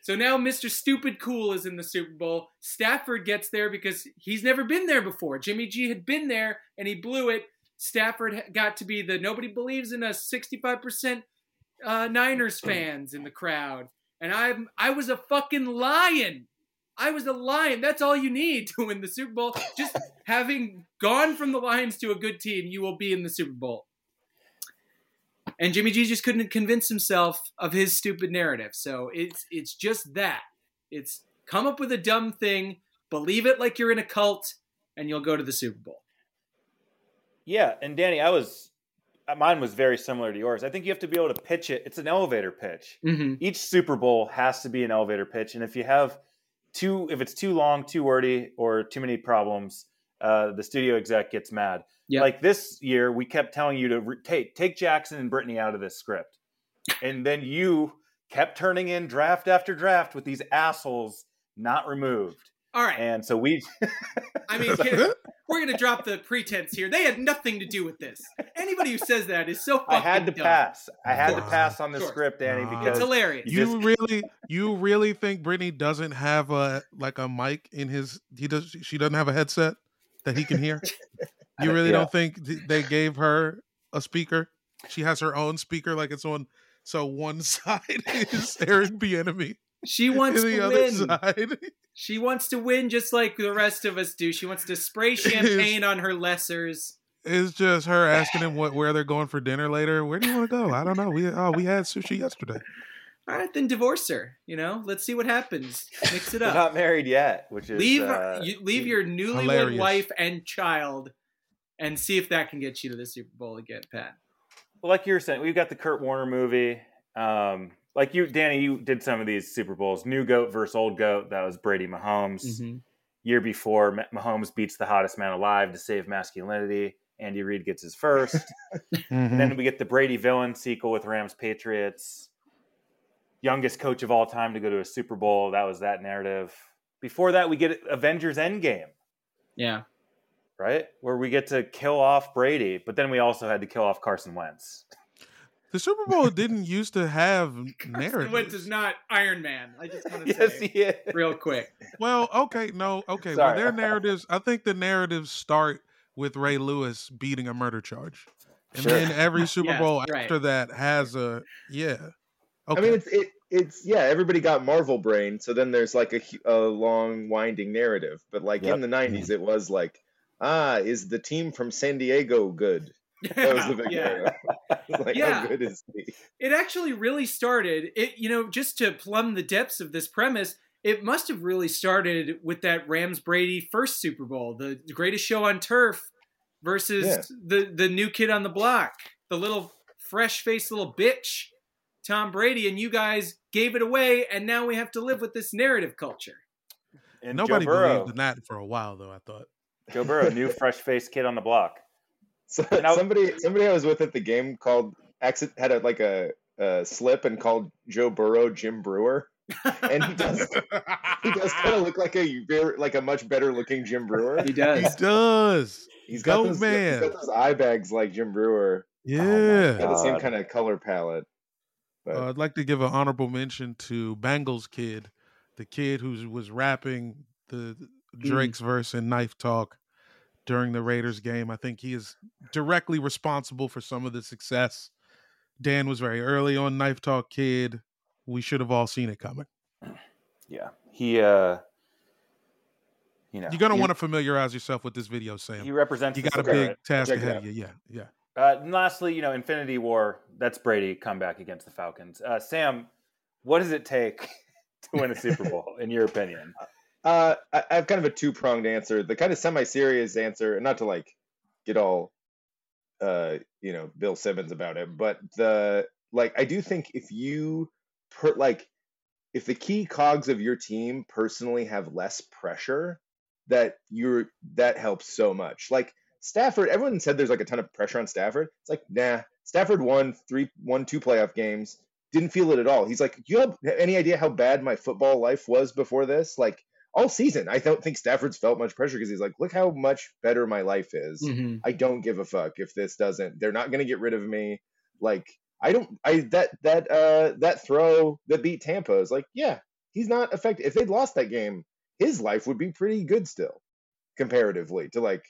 So now Mister Stupid Cool is in the Super Bowl. Stafford gets there because he's never been there before. Jimmy G had been there and he blew it. Stafford got to be the nobody believes in us sixty-five percent uh, Niners fans in the crowd, and I'm I was a fucking lion. I was a Lion. That's all you need to win the Super Bowl. Just having gone from the Lions to a good team, you will be in the Super Bowl. And Jimmy G just couldn't convince himself of his stupid narrative. So it's it's just that. It's come up with a dumb thing, believe it like you're in a cult, and you'll go to the Super Bowl. Yeah, and Danny, I was mine was very similar to yours. I think you have to be able to pitch it. It's an elevator pitch. Mm-hmm. Each Super Bowl has to be an elevator pitch, and if you have Too, if it's too long, too wordy, or too many problems, uh, the studio exec gets mad. Yep. Like this year, we kept telling you to re- take take Jackson and Brittany out of this script, and then you kept turning in draft after draft with these assholes not removed. All right, and so we. I mean, can, we're going to drop the pretense here. They had nothing to do with this. Anybody who says that is so fucking I had to dumb. pass. I had wow. to pass on the sure. script, Danny, because it's hilarious. You just... really, you really think Brittany doesn't have a like a mic in his? He does. She doesn't have a headset that he can hear. You really yeah. don't think they gave her a speaker? She has her own speaker, like it's on. So one side is Aaron Bieniemy. She wants to win. She wants to win just like the rest of us do. She wants to spray champagne it's, on her lessers. It's just her asking him what where they're going for dinner later. Where do you want to go? I don't know. We oh we had sushi yesterday. All right, then divorce her. You know, let's see what happens. Mix it up. We're not married yet, which is leave uh, you, leave your newlywed hilarious. wife and child, and see if that can get you to the Super Bowl again, Pat. Well, like you were saying, we've got the Kurt Warner movie. Um, Like you, Danny, you did some of these Super Bowls. New GOAT versus old GOAT. That was Brady Mahomes. Mm-hmm. Year before, Mahomes beats the hottest man alive to save masculinity. Andy Reid gets his first. Mm-hmm. Then we get the Brady villain sequel with Rams Patriots. Youngest coach of all time to go to a Super Bowl. That was that narrative. Before that, we get Avengers Endgame. Yeah. Right? Where we get to kill off Brady. But then we also had to kill off Carson Wentz. The Super Bowl didn't used to have narratives. Wentz is not Iron Man. I just want to yes, say yes. real quick. Well, okay, no, okay. Sorry. Well, their narratives, I think the narratives start with Ray Lewis beating a murder charge. And sure. then every Super yes, Bowl right. after that has a, yeah. Okay. I mean, it's, it, it's yeah, everybody got Marvel brain, so then there's like a, a long, winding narrative. But like yep. in the nineties, it was like, ah, is the team from San Diego good? That was the big yeah. like, yeah. How good is he? It actually really started, it you know, just to plumb the depths of this premise, it must have really started with that Rams Brady first Super Bowl, the greatest show on turf versus yeah. the, the new kid on the block, the little fresh faced little bitch, Tom Brady, and you guys gave it away, and now we have to live with this narrative culture. And nobody believed in that for a while though, I thought. Joe Burrow, new fresh faced kid on the block. So somebody, somebody I was with at the game called had a, like a, a slip and called Joe Burrow Jim Brewer, and he does he does kind of look like a like a much better looking Jim Brewer. He does. He does. He's got, those, man. he's got those eye bags like Jim Brewer. Yeah, oh got the same kind of color palette. But uh, I'd like to give an honorable mention to Bengals kid, the kid who was rapping the Drake's mm. verse in Knife Talk during the Raiders game. I think he is directly responsible for some of the success. Dan was very early on Knife Talk Kid. We should have all seen it coming. Yeah. He, uh, you know, you're going to want to familiarize yourself with this video, Sam. He represents, you got a big task ahead of you. Yeah. Yeah. Uh, and lastly, you know, Infinity War, that's Brady comeback against the Falcons. Uh, Sam, what does it take to win a Super Bowl in your opinion? Uh, I, I have kind of a two pronged answer, the kind of semi-serious answer, and not to like get all, uh, you know, Bill Simmons about it, but the, like, I do think if you per, like, if the key cogs of your team personally have less pressure, that you're, that helps so much. Like Stafford, everyone said there's like a ton of pressure on Stafford. It's like, nah, Stafford won three, won two playoff games. Didn't feel it at all. He's like, do you have any idea how bad my football life was before this? Like, all season, I don't think Stafford's felt much pressure because he's like, look how much better my life is. Mm-hmm. I don't give a fuck if this doesn't. They're not going to get rid of me. Like, I don't, I, that, that, uh, that throw that beat Tampa is like, yeah, he's not affected. If they'd lost that game, his life would be pretty good still, comparatively to like,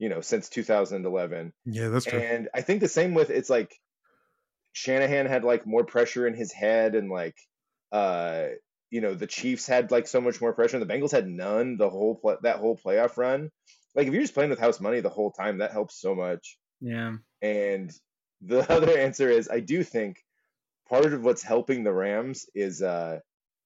you know, since two thousand eleven. Yeah, that's true. And I think the same with, it's like Shanahan had like more pressure in his head and like, uh, you know, the Chiefs had like so much more pressure and the Bengals had none the whole play, that whole playoff run. Like if you're just playing with house money the whole time, that helps so much. Yeah. And the other answer is I do think part of what's helping the Rams is uh,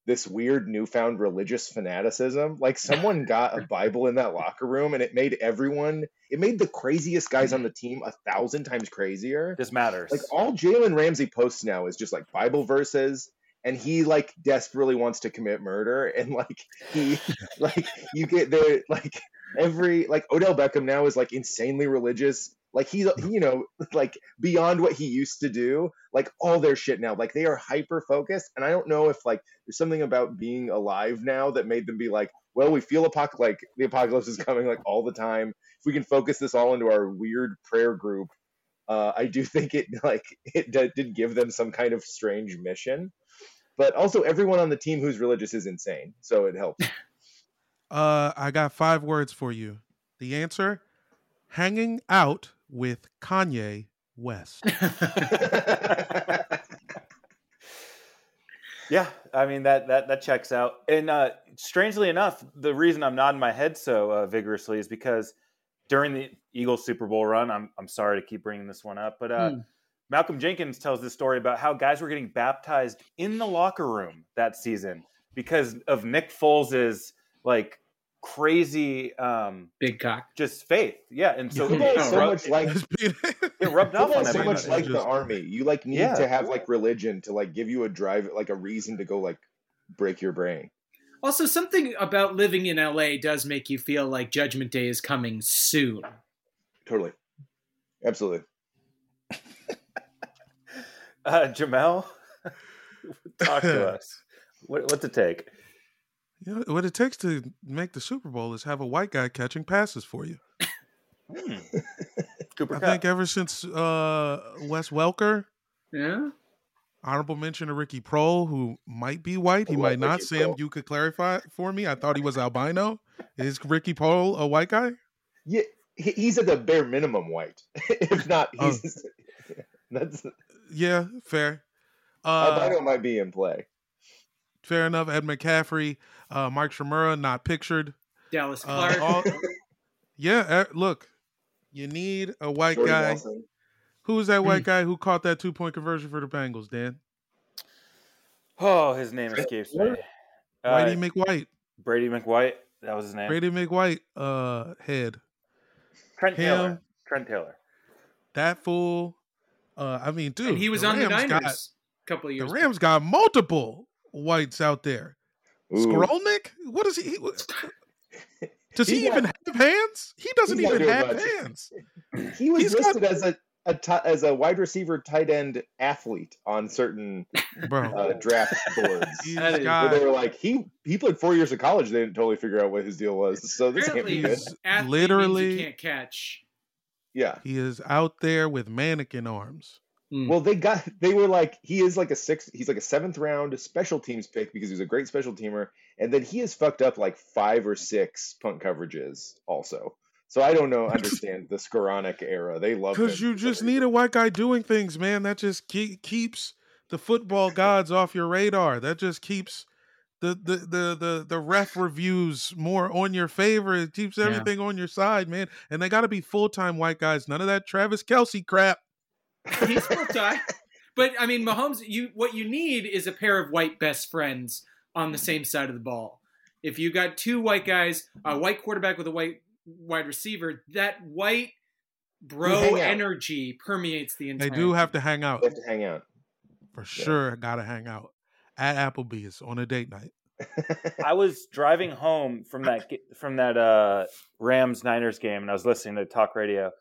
this weird newfound religious fanaticism. Like someone got a Bible in that locker room and it made everyone, it made the craziest guys on the team a thousand times crazier. This matters. Like all Jalen Ramsey posts now is just like Bible verses. And he like desperately wants to commit murder, and like he, like you get there, like every like Odell Beckham now is like insanely religious, like he, you know, like beyond what he used to do, like all their shit now, like they are hyper focused, and I don't know if like there's something about being alive now that made them be like, well, we feel apoc- like the apocalypse is coming like all the time. If we can focus this all into our weird prayer group, uh, I do think it like it d- did give them some kind of strange mission. But also everyone on the team who's religious is insane, so it helps. Uh, I got five words for you. The answer, hanging out with Kanye West. Yeah, I mean, that that that checks out. And uh, strangely enough, the reason I'm nodding my head so uh, vigorously is because during the Eagles Super Bowl run, I'm I'm sorry to keep bringing this one up, but uh, mm. Malcolm Jenkins tells this story about how guys were getting baptized in the locker room that season because of Nick Foles's like crazy um, big cock, just faith. Yeah, and so yeah. It, so rubbed, much like it, it rubbed off on so everybody. Much like the army. You like need yeah. to have like religion to like give you a drive, like a reason to go like break your brain. Also, something about living in L A does make you feel like Judgment Day is coming soon. Totally, absolutely. Uh, Jamel, talk to us. What, what's it take? You know, what it takes to make the Super Bowl is have a white guy catching passes for you. hmm. Cooper I Cup. think ever since uh, Wes Welker, yeah. Honorable mention of Ricky Prohl, who might be white. He might not. Ricky Sam, Prohl. You could clarify for me. I thought he was albino. Is Ricky Prohl a white guy? Yeah, he's at the bare minimum white. If not, he's... Um, that's... Yeah, fair. Uh, Albino might be in play. Fair enough. Ed McCaffrey, uh, Mark Shimura, not pictured. Dallas Clark. Uh, all, yeah, look, you need a white Jordan guy. Wilson. Who was that white guy who caught that two-point conversion for the Bengals, Dan? Oh, his name escapes me. Brady uh, McWhite. Brady McWhite. That was his name. Brady McWhite uh, head. Trent Him, Taylor. Trent Taylor. That fool. Uh, I mean, dude, and he was the on Rams the Niners a couple of years. The Rams ago. Got multiple whites out there. Ooh. Skrulnik? What is he? he what, does he, he got, even have hands? He doesn't even have much. hands. He was He's listed got, as a, a t- as a wide receiver, tight end athlete on certain uh, draft boards. Where they were like, he he played four years of college. They didn't totally figure out what his deal was. So this Apparently, can't be good. Literally, he can't catch. Yeah, he is out there with mannequin arms. Mm. Well, they got they were like he is like a sixth, he's like a seventh round special teams pick because he was a great special teamer, and then he has fucked up like five or six punt coverages also. So I don't know, understand the Skoranek era. They love because you just need a white guy doing things, man. That just ke- keeps the football gods off your radar. That just keeps the the the the, the ref reviews more on your favor. It keeps everything yeah. on your side, man. And they got to be full time white guys. None of that Travis Kelsey crap. He's full time, but I mean, Mahomes. You what you need is a pair of white best friends on the same side of the ball. If you got two white guys, a white quarterback with a white wide receiver, that white bro energy permeates the entire. They do have to hang out. They have to hang out. For sure, yeah. Gotta hang out at Applebee's on a date night. I was driving home from that from that uh, Rams Niners game, and I was listening to talk radio,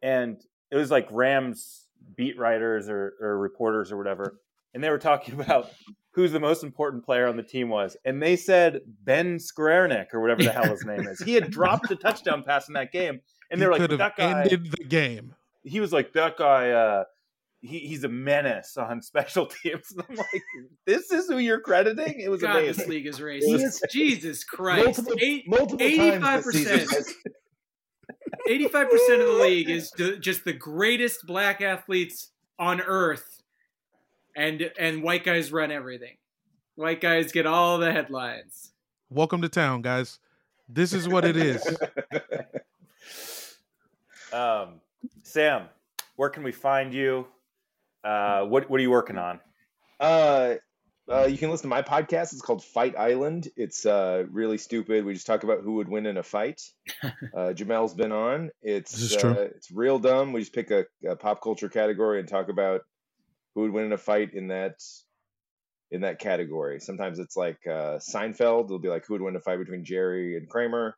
and it was like Rams beat writers or, or reporters or whatever, and they were talking about who's the most important player on the team was. And they said Ben Skoranek or whatever the hell his name is. He had dropped a touchdown pass in that game. And they were like, that guy ended the game. He was like, that guy, uh, he, he's a menace on special teams. And I'm like, this is who you're crediting? It was God, amazing. This league is racist. Jesus Christ. Multiple, Eight, multiple eighty-five percent. eighty-five percent of the league is just the greatest black athletes on earth. And and white guys run everything. White guys get all the headlines. Welcome to town, guys. This is what it is. um, Sam, where can we find you? Uh, what what are you working on? Uh, uh, you can listen to my podcast. It's called Fight Island. It's uh, really stupid. We just talk about who would win in a fight. Uh, Jamel's been on. It's this is true. Uh, it's real dumb. We just pick a, a pop culture category and talk about who would win in a fight in that in that category. Sometimes it's like uh, Seinfeld. It'll be like, who would win a fight between Jerry and Kramer?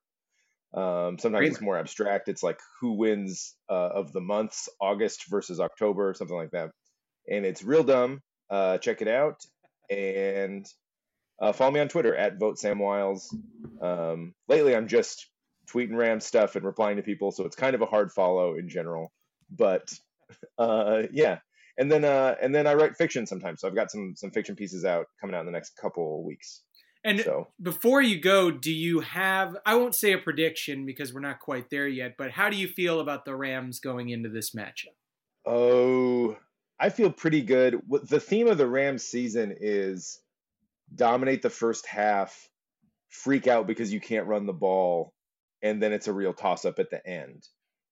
Um, sometimes Kramer. It's more abstract. It's like, who wins uh, of the months, August versus October, something like that. And it's real dumb. Uh, check it out. And uh, follow me on Twitter, at Vote Sam Wiles. Um, lately, I'm just tweeting Ram stuff and replying to people, so it's kind of a hard follow in general. But, uh, yeah. And then, uh, and then I write fiction sometimes. So I've got some some fiction pieces out coming out in the next couple weeks. And so. Before you go, do you have? I won't say a prediction because we're not quite there yet. But how do you feel about the Rams going into this matchup? Oh, I feel pretty good. The theme of the Rams season is dominate the first half, freak out because you can't run the ball, and then it's a real toss up at the end.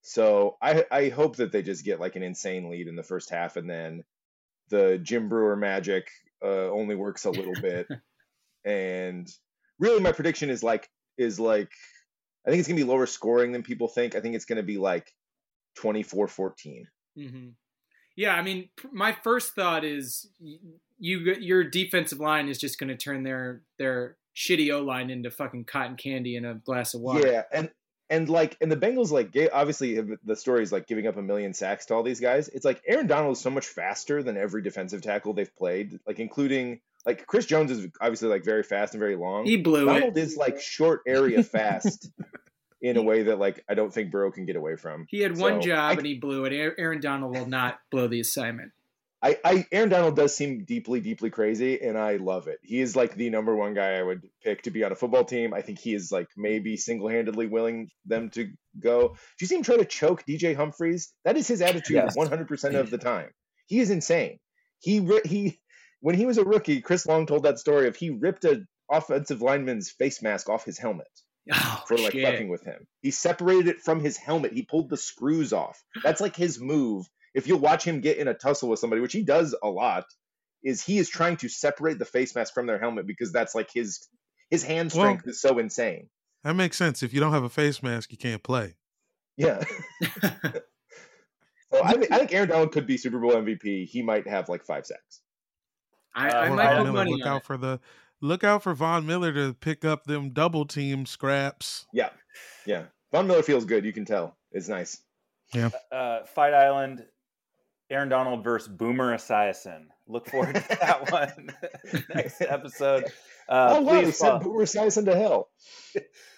So I, I hope that they just get like an insane lead in the first half, and then the Jim Brewer magic uh, only works a little bit. And really, my prediction is like is like I think it's gonna be lower scoring than people think. I think it's gonna be like twenty-four fourteen. Mm-hmm. Yeah, I mean, my first thought is you your defensive line is just gonna turn their their shitty O line into fucking cotton candy in a glass of water. Yeah, and. And like, and the Bengals, like, gave, obviously the story is like giving up a million sacks to all these guys. It's like Aaron Donald is so much faster than every defensive tackle they've played, like including like Chris Jones is obviously like very fast and very long. He blew Donald it. Donald is like short area fast in a way that like I don't think Burrow can get away from. He had so one job I, and he blew it. Aaron Donald will not blow the assignment. I, I Aaron Donald does seem deeply, deeply crazy, and I love it. He is like the number one guy I would pick to be on a football team. I think he is like maybe single-handedly willing them to go. Do you see him try to choke D J Humphries? That is his attitude yes. one hundred percent of the time. He is insane. He he when he was a rookie, Chris Long told that story of he ripped an offensive lineman's face mask off his helmet oh, for like shit. fucking with him. He separated it from his helmet. He pulled the screws off. That's like his move. If you'll watch him get in a tussle with somebody, which he does a lot, is he is trying to separate the face mask from their helmet because that's like his his hand strength well, is so insane. That makes sense. If you don't have a face mask, you can't play. Yeah. so I, I think Aaron Donald could be Super Bowl M V P. He might have like five sacks. I, I might have money look on out it. for the look out for Von Miller to pick up them double team scraps. Yeah, yeah. Von Miller feels good. You can tell. It's nice. Yeah. Uh, Fight Island. Aaron Donald versus Boomer Esiason. Look forward to that one next episode. Uh, oh, wow. We sent Boomer Esiason to hell.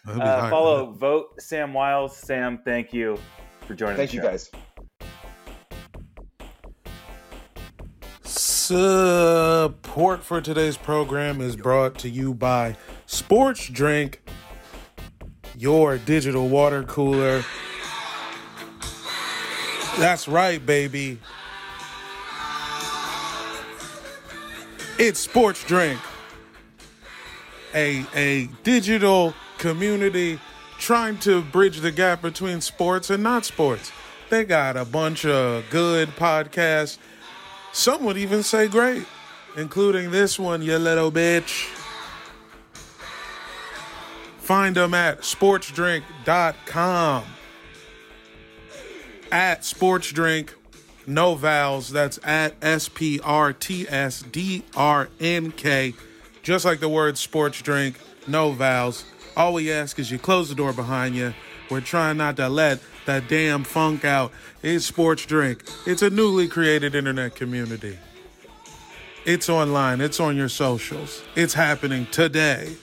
Uh, follow hard, Vote Sam Wiles. Sam, thank you for joining us. Thank you, guys. Support for today's program is brought to you by Sports Drink, your digital water cooler. That's right, baby. It's Sports Drink, a, a digital community trying to bridge the gap between sports and not sports. They got a bunch of good podcasts. Some would even say great, including this one, you little bitch. Find them at sports drink dot com. At sportsdrink, no vowels. That's at S P R T S D R N K. Just like the word sports drink, no vowels. All we ask is you close the door behind you. We're trying not to let that damn funk out. It's Sports Drink. It's a newly created internet community. It's online. It's on your socials. It's happening today.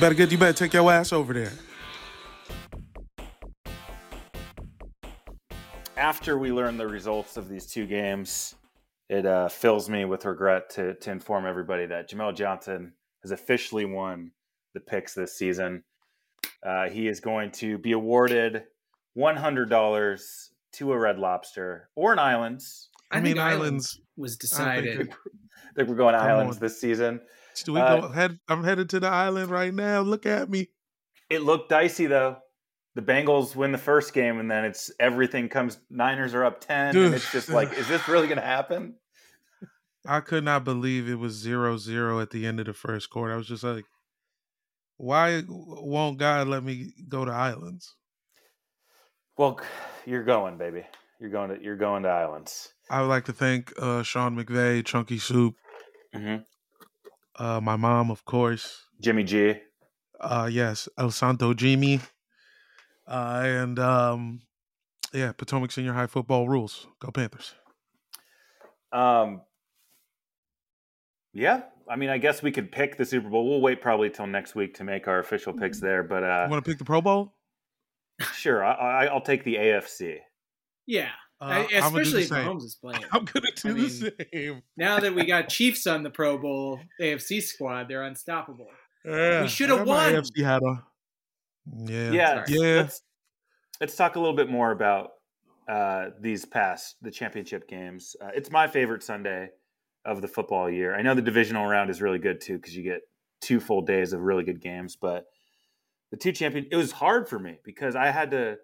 Better get, you better take your ass over there. After we learn the results of these two games, it uh, fills me with regret to to inform everybody that Jamel Johnson has officially won the picks this season. Uh, he is going to be awarded one hundred dollars to a Red Lobster or an Islands. I, I mean, Islands, Islands was decided. I think, I think we're going to Islands this season. Do we uh, go head, I'm headed to the island right now. Look at me. It looked dicey, though. The Bengals win the first game, and then it's everything comes. Niners are up ten, dude. And it's just like, is this really going to happen? I could not believe it was zero zero at the end of the first quarter. I was just like, why won't God let me go to Islands? Well, you're going, baby. You're going to you're going to Islands. I would like to thank uh, Sean McVay, Chunky Soup, mm-hmm. uh, my mom, of course, Jimmy G. Uh, yes, El Santo Jimmy. Uh, and, um, yeah, Potomac Senior High football rules. Go Panthers. Um, yeah, I mean, I guess we could pick the Super Bowl. We'll wait probably till next week to make our official picks there. But uh, you want to pick the Pro Bowl? Sure, I, I, I'll take the A F C. Yeah, uh, I, especially if Mahomes is playing. I'm going to do I mean, the same. Now that we got Chiefs on the Pro Bowl A F C squad, they're unstoppable. Yeah, we should have won. A F C had a... Yeah, yeah, yeah. Let's, let's talk a little bit more about uh, these past, the championship games. Uh, it's my favorite Sunday of the football year. I know the divisional round is really good, too, because you get two full days of really good games. But the two champion, it was hard for me because I had to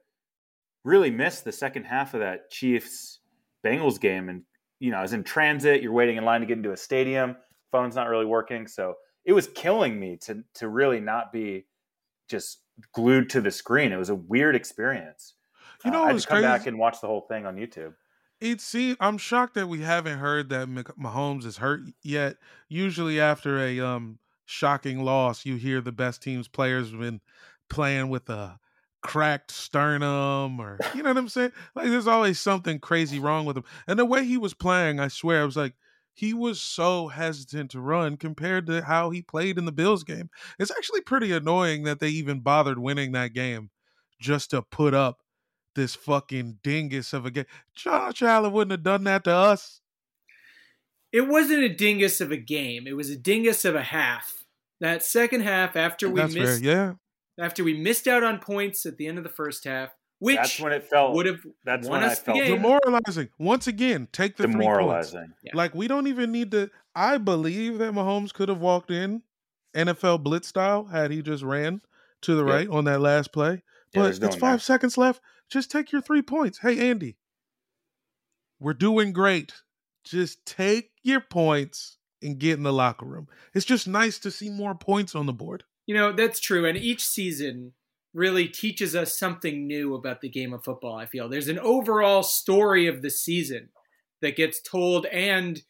really miss the second half of that Chiefs-Bengals game. And, you know, I was in transit. You're waiting in line to get into a stadium. Phone's not really working. So it was killing me to to really not be just – glued to the screen. It was a weird experience. You know, uh, I had to come crazy. back and watch the whole thing on YouTube. It seems, I'm shocked that we haven't heard that Mahomes is hurt yet. Usually, after a um shocking loss, you hear the best team's players have been playing with a cracked sternum, or you know what I'm saying. Like, there's always something crazy wrong with him. And the way he was playing, I swear, I was like, he was so hesitant to run compared to how he played in the Bills game. It's actually pretty annoying that they even bothered winning that game just to put up this fucking dingus of a game. Josh Allen wouldn't have done that to us. It wasn't a dingus of a game. It was a dingus of a half. That second half after we That's missed, fair, yeah. after we missed out on points at the end of the first half, which that's when it felt would have that's when I felt demoralizing. Once again, take the demoralizing. Three points. Yeah. Like, we don't even need to. I believe that Mahomes could have walked in N F L blitz style had he just ran to the yeah. right on that last play. Yeah, but it's five that. seconds left. Just take your three points. Hey, Andy, we're doing great. Just take your points and get in the locker room. It's just nice to see more points on the board. You know, that's true. And each season really teaches us something new about the game of football, I feel. There's an overall story of the season that gets told and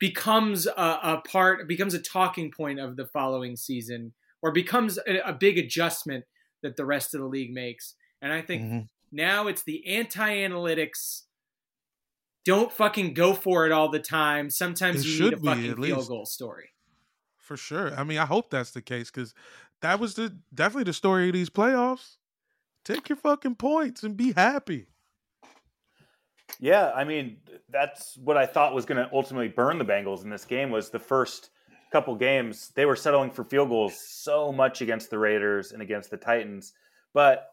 becomes a, a part, becomes a talking point of the following season, or becomes a, a big adjustment that the rest of the league makes. And I think mm-hmm. now it's the anti-analytics, don't fucking go for it all the time. Sometimes it you need a be, fucking field goal story. For sure. I mean, I hope that's the case, because that was the definitely the story of these playoffs. Take your fucking points and be happy. Yeah, I mean, that's what I thought was going to ultimately burn the Bengals in this game was the first couple games. They were settling for field goals so much against the Raiders and against the Titans. But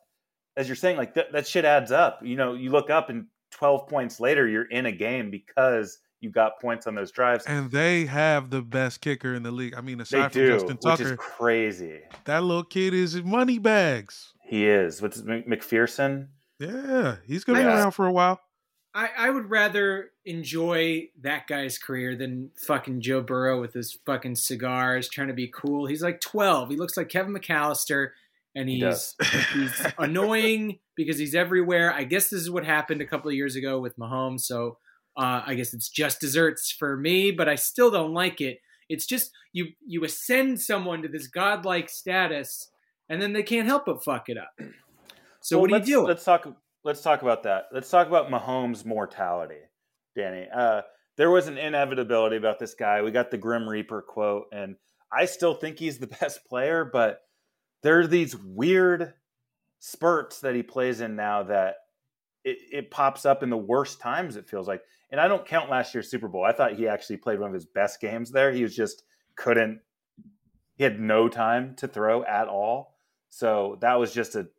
as you're saying, like th- that shit adds up. You know, you look up and twelve points later, you're in a game because you got points on those drives. And they have the best kicker in the league. I mean, aside they do, from Justin Tucker. Which is crazy. That little kid is money bags. He is. What's McPherson? Yeah, he's going to yeah. be around for a while. I, I would rather enjoy that guy's career than fucking Joe Burrow with his fucking cigars trying to be cool. He's like twelve. He looks like Kevin McAllister, and he's he he's annoying because he's everywhere. I guess this is what happened a couple of years ago with Mahomes, so uh, I guess it's just desserts for me, but I still don't like it. It's just you you ascend someone to this godlike status, and then they can't help but fuck it up. So well, what do let's, you do? Let's talk... Let's talk about that. Let's talk about Mahomes' mortality, Danny. Uh, there was an inevitability about this guy. We got the Grim Reaper quote, and I still think he's the best player, but there are these weird spurts that he plays in now that it, it pops up in the worst times, it feels like. And I don't count last year's Super Bowl. I thought he actually played one of his best games there. He was just couldn't – he had no time to throw at all. So that was just a –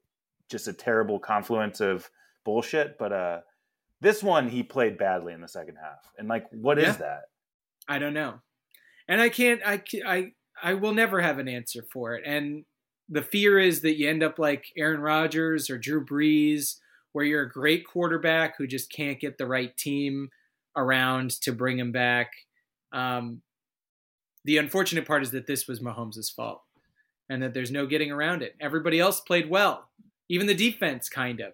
just a terrible confluence of bullshit. But uh, this one, he played badly in the second half. And like, what yeah. is that? I don't know. And I can't, I, I, I will never have an answer for it. And the fear is that you end up like Aaron Rodgers or Drew Brees, where you're a great quarterback who just can't get the right team around to bring him back. Um, the unfortunate part is that this was Mahomes' fault and that there's no getting around it. Everybody else played well. Even the defense, kind of.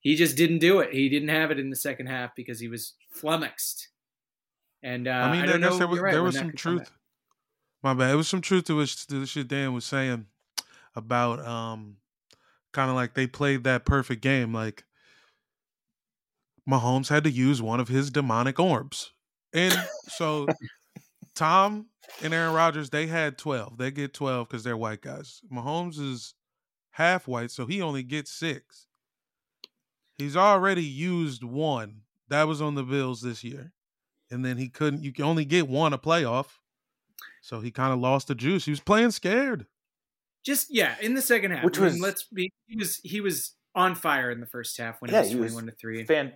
He just didn't do it. He didn't have it in the second half because he was flummoxed. And uh, I mean, I don't know, there was, right, there was some truth. My bad. It was some truth to the shit Dan was saying about um, kind of like they played that perfect game. Like Mahomes had to use one of his demonic orbs, and so Tom and Aaron Rodgers, they had twelve. They get twelve because they're white guys. Mahomes is half white, so he only gets six. He's already used one. That was on the Bills this year. And then he couldn't, you can only get one a playoff. So he kind of lost the juice. He was playing scared. Just, yeah, in the second half. Which was, let's be, he was, he was on fire in the first half when yeah, he was twenty-one to three. Fan,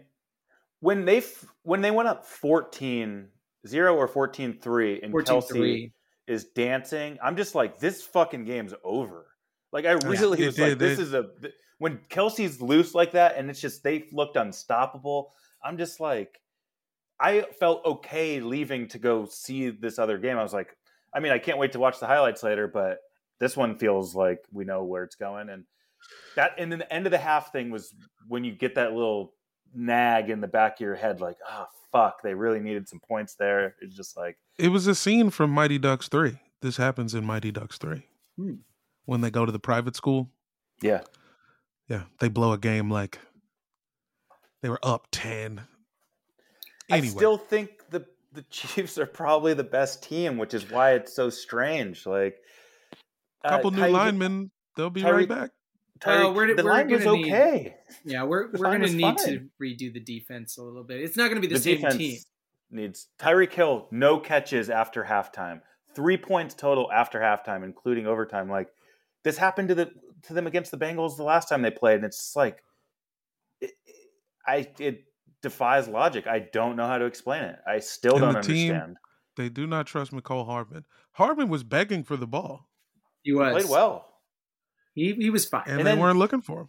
when they, when they went up fourteen zero or fourteen three and fourteen three. Kelsey is dancing, I'm just like, this fucking game's over. Like, I really yeah, was did, like, this did. is a – when Kelsey's loose like that and it's just they looked unstoppable, I'm just like – I felt okay leaving to go see this other game. I was like – I mean, I can't wait to watch the highlights later, but this one feels like we know where it's going. And that – and then the end of the half thing was when you get that little nag in the back of your head, like, oh, fuck, they really needed some points there. It's just like – It was a scene from Mighty Ducks three. This happens in Mighty Ducks three. Hmm. When they go to the private school. Yeah. Yeah. They blow a game like they were up ten. Anyway. I still think the, the Chiefs are probably the best team, which is why it's so strange. Like a couple uh, new Ty- linemen, they'll be Ty- right back. Ty- uh, we're, the we're line was okay. Need, yeah. We're, we're going to need fine. to redo the defense a little bit. It's not going to be the, the same team. Needs Tyreek Hill, no catches after halftime, three points total after halftime, including overtime. Like, this happened to the to them against the Bengals the last time they played, and it's like, it, I it defies logic. I don't know how to explain it. I still and don't the understand. Team, they do not trust Mecole Hardman. Hardman was begging for the ball. He was he played well. He he was fine, and, and they then, weren't looking for him.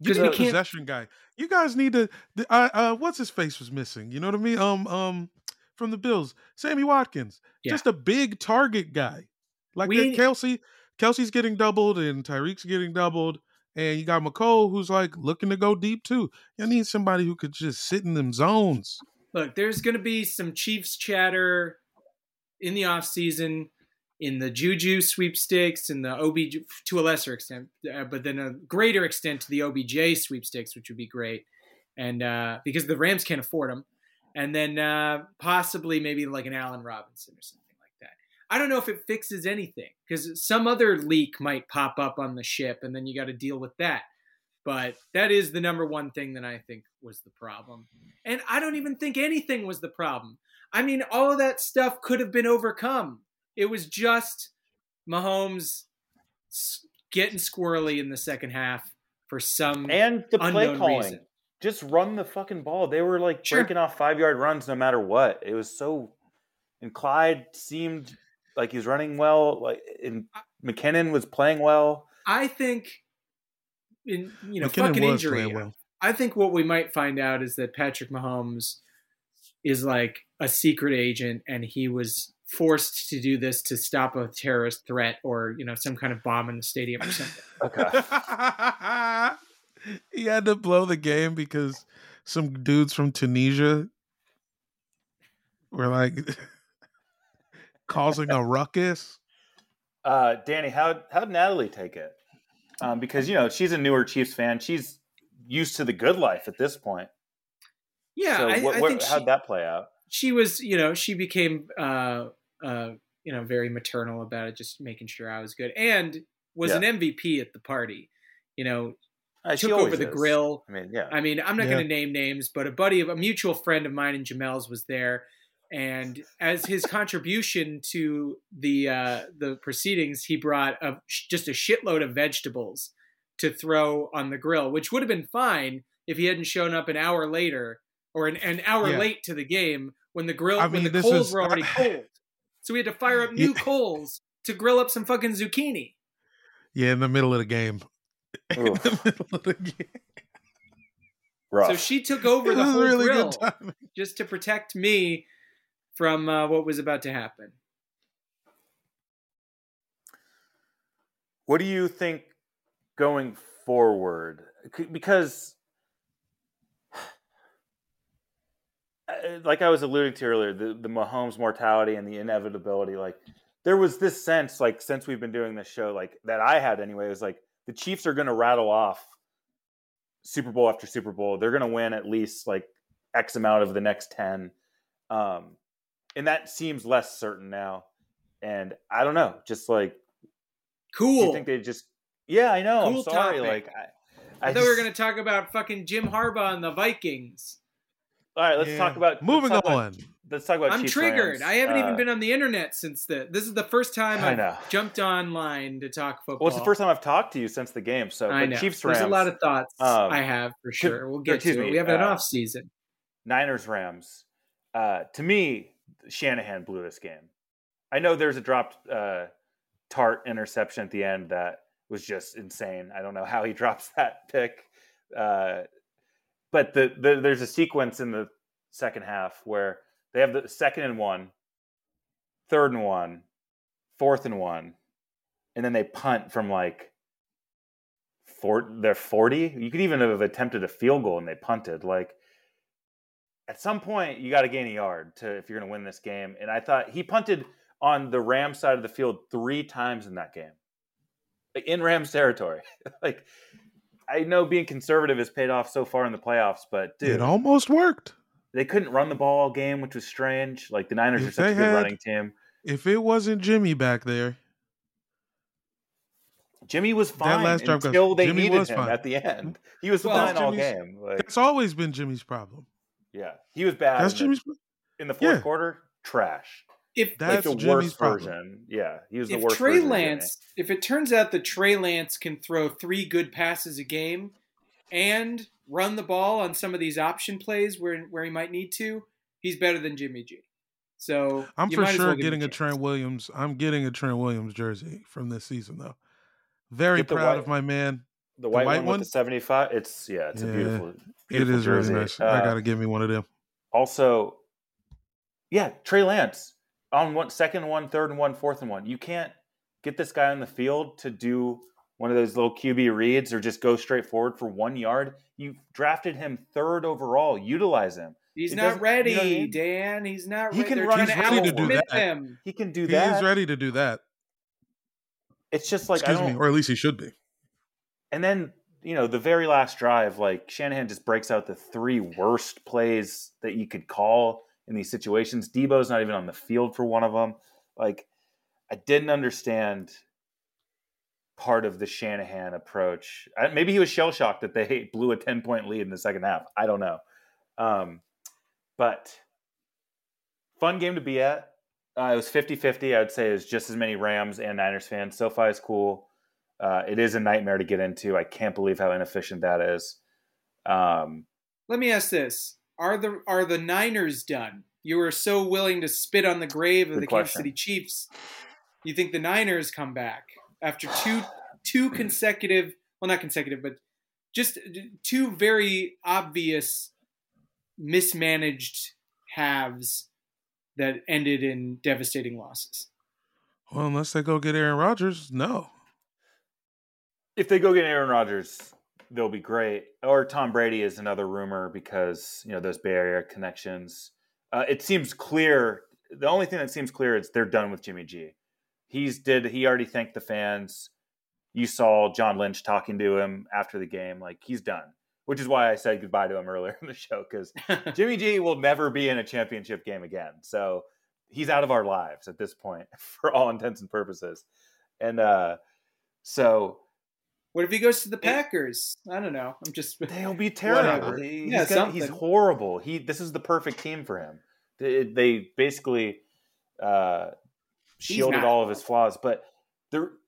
You need a possession guy. You guys need to. The, uh, uh, what's his face was missing. You know what I mean? Um um, from the Bills, Sammy Watkins, yeah. just a big target guy like we, Kelsey. Kelsey's getting doubled and Tyreek's getting doubled. And you got Mecole, who's like looking to go deep too. You need somebody who could just sit in them zones. Look, there's going to be some Chiefs chatter in the offseason, in the Juju sweepstakes, in the O B J, to a lesser extent, but then a greater extent to the O B J sweepstakes, which would be great. And uh, because the Rams can't afford them. And then uh, possibly maybe like an Allen Robinson or something. I don't know if it fixes anything, because some other leak might pop up on the ship and then you got to deal with that. But that is the number one thing that I think was the problem. And I don't even think anything was the problem. I mean, all of that stuff could have been overcome. It was just Mahomes getting squirrely in the second half for some and the play calling. Reason. Just run the fucking ball. They were like sure. breaking off five-yard runs no matter what. It was so – and Clyde seemed like he was running well. Like, and McKinnon was playing well. I think – In, you know, McKinnon fucking injury. You know. Well. I think what we might find out is that Patrick Mahomes is like a secret agent, and he was forced to do this to stop a terrorist threat or, you know, some kind of bomb in the stadium or something. Okay. He had to blow the game because some dudes from Tunisia were like causing a ruckus. Uh, Danny, how how'd Natalie take it? Um, because, you know, she's a newer Chiefs fan. She's used to the good life at this point. Yeah. So what, I, I what, think how'd she, that play out? She was, you know, she became, uh, uh, you know, very maternal about it, just making sure I was good. And was yeah. an M V P at the party, you know, uh, took over the is. grill. I mean, yeah. I mean, I'm not yeah. going to name names, but a buddy of a mutual friend of mine and Jamel's was there. And as his contribution to the uh, the proceedings, he brought a, just a shitload of vegetables to throw on the grill, which would have been fine if he hadn't shown up an hour later or an, an hour yeah. late to the game when the grill I when mean, the coals is, were already I, cold. So we had to fire up new yeah. coals to grill up some fucking zucchini. Yeah, in the middle of the game. In Oof. the middle of the game. Rough. So she took over it the whole really grill just to protect me from uh, what was about to happen. What do you think going forward? Because, like I was alluding to earlier, the, the Mahomes mortality and the inevitability, like there was this sense, like since we've been doing this show, like that I had anyway, it was like the Chiefs are going to rattle off Super Bowl after Super Bowl. They're going to win at least like X amount of the next ten. Um, And that seems less certain now. And I don't know, just like, cool. Do you think they just, yeah, I know. Cool I'm sorry. Topic. Like, I, I, I thought just... we were going to talk about fucking Jim Harbaugh and the Vikings. All right, let's yeah. talk about. Moving let's talk on. About, let's talk about. I'm Chiefs triggered. Rams. I haven't uh, even been on the internet since the. This is the first time I I've jumped online to talk football. Well, it's the first time I've talked to you since the game. So I know. Chiefs Rams. There's a lot of thoughts um, I have for sure. We'll get to me, it. We have an uh, off season. Niners Rams. Uh, to me. Shanahan blew this game. I know there's a dropped uh, Tart interception at the end that was just insane. I don't know how he drops that pick. Uh, but the, the there's a sequence in the second half where they have the second and one, third and one, fourth and one, and then they punt from like four, they're forty. You could even have attempted a field goal and they punted. Like, at some point, you got to gain a yard to if you're going to win this game. And I thought he punted on the Rams side of the field three times in that game, like in Rams territory. Like, I know being conservative has paid off so far in the playoffs, but dude, it almost worked. They couldn't run the ball all game, which was strange. Like the Niners if are such a good had, running team. If it wasn't Jimmy back there, Jimmy was fine last until goes, they Jimmy needed him fine. At the end. He was well, fine all game. Like, that's always been Jimmy's problem. Yeah, he was bad that's in, Jimmy's, the, in the fourth yeah. quarter. Trash. If that's like the Jimmy's worst problem. Version, yeah, he was the if worst. Trey version Lance, if it turns out that Trey Lance can throw three good passes a game and run the ball on some of these option plays where where he might need to, he's better than Jimmy G. So I'm for sure well getting a chance. Trent Williams. I'm getting a Trent Williams jersey from this season, though. Very proud white, of my man. The white, the white one, one with the seventy-five. It's yeah, it's yeah. a beautiful. It is jersey. Really nice. Uh, I got to give me one of them. Also, yeah, Trey Lance on one, second and one, third and one, fourth and one. You can't get this guy on the field to do one of those little Q B reads or just go straight forward for one yard. You drafted him third overall. Utilize him. He's it not ready, you know, he, Dan. He's not he ready. Can They're run he's ready to do that. Him. He can do he that. He's ready to do that. It's just like Excuse I don't, me, or at least he should be. And then you know, the very last drive, like Shanahan just breaks out the three worst plays that you could call in these situations. Debo's not even on the field for one of them. Like, I didn't understand part of the Shanahan approach. I, maybe he was shell-shocked that they blew a ten-point lead in the second half. I don't know. Um, but fun game to be at. Uh, it was fifty-fifty. I would say it was just as many Rams and Niners fans. SoFi is cool. Uh, it is a nightmare to get into. I can't believe how inefficient that is. Um, Let me ask this. Are the are the Niners done? You were so willing to spit on the grave of the Kansas City Chiefs. You think the Niners come back after two two consecutive, well, not consecutive, but just two very obvious mismanaged halves that ended in devastating losses? Well, unless they go get Aaron Rodgers, no. If they go get Aaron Rodgers, they'll be great. Or Tom Brady is another rumor because, you know, those Bay Area connections. Uh, it seems clear. The only thing that seems clear is they're done with Jimmy G. He's did. He already thanked the fans. You saw John Lynch talking to him after the game. Like, he's done, which is why I said goodbye to him earlier in the show, because Jimmy G will never be in a championship game again. So he's out of our lives at this point for all intents and purposes. And uh, so... What if he goes to the Packers? I don't know. I'm just... They'll be terrible. He's, yeah, got, he's horrible. He. This is the perfect team for him. They, they basically uh, shielded all of his flaws, but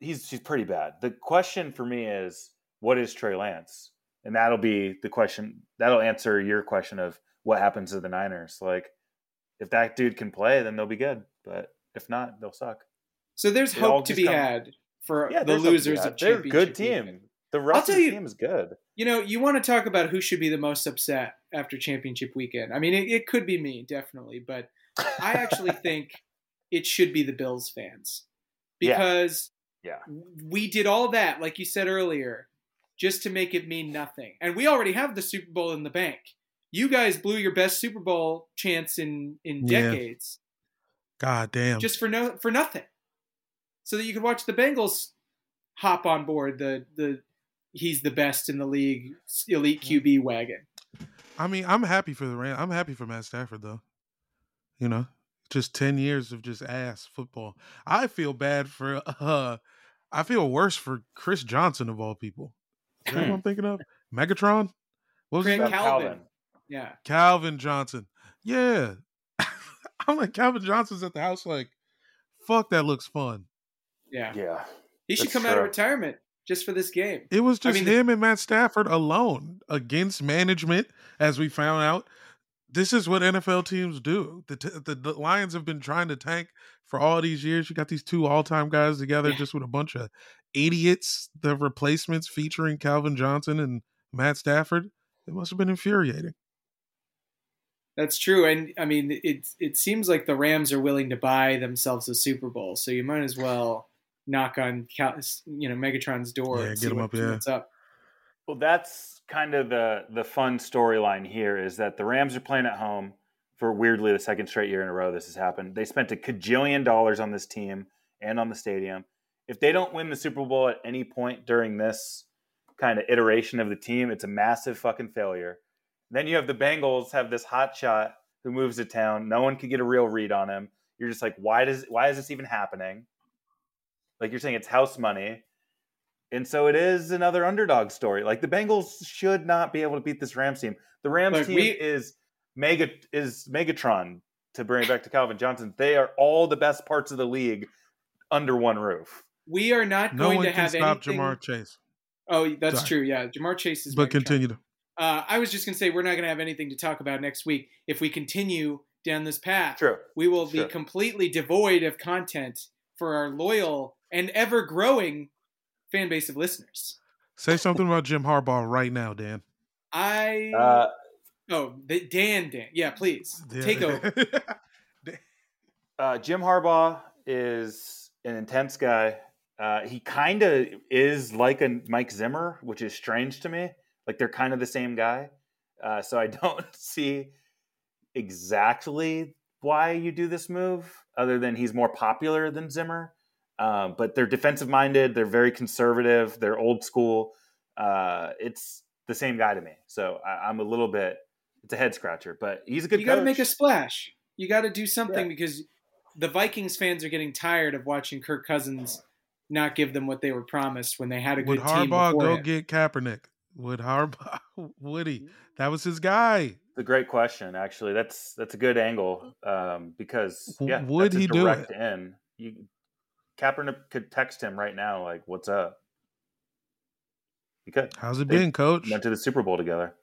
he's, he's pretty bad. The question for me is, what is Trey Lance? And that'll be the question. That'll answer your question of what happens to the Niners. Like, if that dude can play, then they'll be good. But if not, they'll suck. So there's they hope to be come, had. For yeah, the losers of championship. They're a good team. Even. The Russell team is good. You know, you want to talk about who should be the most upset after championship weekend. I mean, it, it could be me, definitely. But I actually think it should be the Bills fans. Because yeah. Yeah. we did all that, like you said earlier, just to make it mean nothing. And we already have the Super Bowl in the bank. You guys blew your best Super Bowl chance in, in decades. Yeah. God damn. Just for no for nothing. So that you could watch the Bengals hop on board the the he's the best in the league elite Q B wagon. I mean, I'm happy for the Rams. I'm happy for Matt Stafford, though. You know, just ten years of just ass football. I feel bad for. Uh, I feel worse for Chris Johnson of all people. Is that what I'm thinking of? Megatron. What was his name? Calvin. Calvin. Yeah. Calvin Johnson. Yeah. I'm like, Calvin Johnson's at the house. Like, fuck, that looks fun. Yeah, yeah. He should come true. out of retirement just for this game. It was just I mean, him the- and Matt Stafford alone against management, as we found out. This is what N F L teams do. The, t- the, the Lions have been trying to tank for all these years. You got these two all-time guys together yeah. just with a bunch of idiots. The replacements featuring Calvin Johnson and Matt Stafford. It must have been infuriating. That's true. And I mean, it, it seems like the Rams are willing to buy themselves a Super Bowl. So you might as well... knock on, you know, Megatron's door. Yeah, and get him up. Yeah. Up. Well, that's kind of the the fun storyline here is that the Rams are playing at home for weirdly the second straight year in a row. This has happened. They spent a cajillion dollars on this team and on the stadium. If they don't win the Super Bowl at any point during this kind of iteration of the team, it's a massive fucking failure. Then you have the Bengals have this hot shot who moves to town. No one could get a real read on him. You're just like, why does why is this even happening? Like you're saying, it's house money. And so it is another underdog story. Like the Bengals should not be able to beat this Rams team. The Rams Look, team we... is mega is Megatron, to bring it back to Calvin Johnson. They are all the best parts of the league under one roof. We are not no going to have anything. No one can stop Jamar Chase. Oh, that's Sorry. true. Yeah, Jamar Chase is But Megatron. continue to. Uh, I was just going to say, we're not going to have anything to talk about next week. If we continue down this path, true. we will true. be completely devoid of content for our loyal and ever-growing fan base of listeners. Say something about Jim Harbaugh right now, Dan. I uh, oh the, Dan Dan yeah please Dan. take over. uh, Jim Harbaugh is an intense guy. Uh, he kind of is like a Mike Zimmer, which is strange to me. Like they're kind of the same guy. Uh, so I don't see exactly why you do this move, other than he's more popular than Zimmer. Um, but they're defensive-minded. They're very conservative. They're old school. Uh, it's the same guy to me. So I, I'm a little bit – it's a head-scratcher. But he's a good you gotta coach. You got to make a splash. You got to do something yeah. because the Vikings fans are getting tired of watching Kirk Cousins not give them what they were promised when they had a good team. Would Harbaugh go get Kaepernick? Would Harbaugh? Would he? That was his guy. It's a great question, actually. That's that's a good angle um, because yeah, would he do it? In you, Kaepernick could text him right now, like, "What's up?" He could. How's it been, Coach? Went to the Super Bowl together.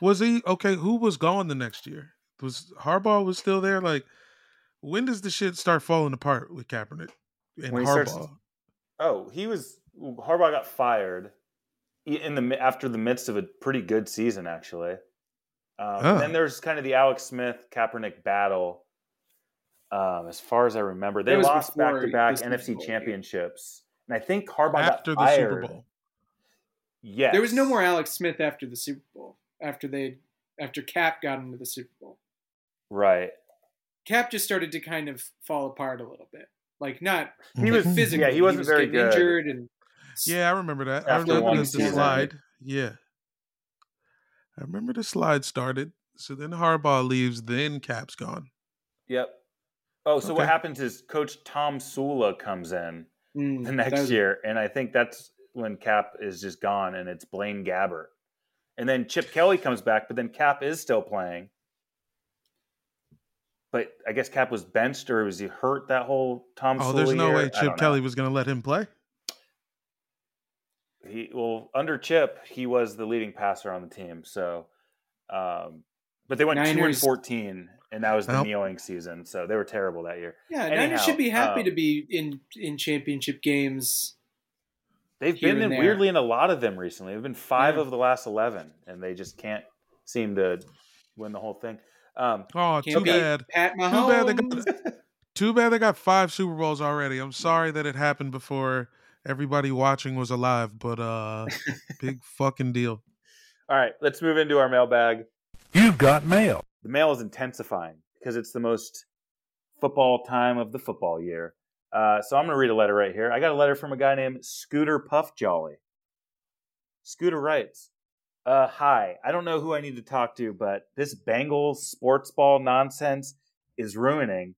Was he okay? Who was gone the next year? Was Harbaugh was still there? Like, when does the shit start falling apart with Kaepernick and when Harbaugh? He starts, oh, he was Harbaugh got fired in the after the midst of a pretty good season, actually. Um, oh. And then there's kind of the Alex Smith Kaepernick battle. Um, as far as I remember, they lost back to back N F C championships, and I think Harbaugh after got fired. The Super Bowl. Yes, there was no more Alex Smith after the Super Bowl. After they, after Cap got into the Super Bowl, right? Cap just started to kind of fall apart a little bit. Like not he was physically, yeah, he wasn't he was very good. Injured and yeah, I remember that. I remember the slide. Yeah. I remember the slide started. So then Harbaugh leaves, then Cap's gone. Yep. Oh, so okay. What happens is Coach Tom Sula comes in mm, the next was... year, and I think that's when Cap is just gone, and it's Blaine Gabbert. And then Chip Kelly comes back, but then Cap is still playing. But I guess Cap was benched, or was he hurt that whole Tom Sula year? Oh, there's no way Chip Kelly was going to let him play. He well under Chip, he was the leading passer on the team. So, um, but they went Niners. two and fourteen, and that was the nope. kneeling season. So they were terrible that year. Yeah, anyhow, Niners should be happy um, to be in, in championship games. They've been in there. Weirdly in a lot of them recently. They've been five yeah. of the last eleven, and they just can't seem to win the whole thing. Um, oh, too bad. Pat Mahomes. Too bad they got, too bad they got five Super Bowls already. I'm sorry that it happened before. Everybody watching was alive, but uh, big fucking deal. All right, let's move into our mailbag. You've got mail. The mail is intensifying because it's the most football time of the football year. Uh, so I'm going to read a letter right here. I got a letter from a guy named Scooter Puff Jolly. Scooter writes, uh, hi, I don't know who I need to talk to, but this Bengals sports ball nonsense is ruining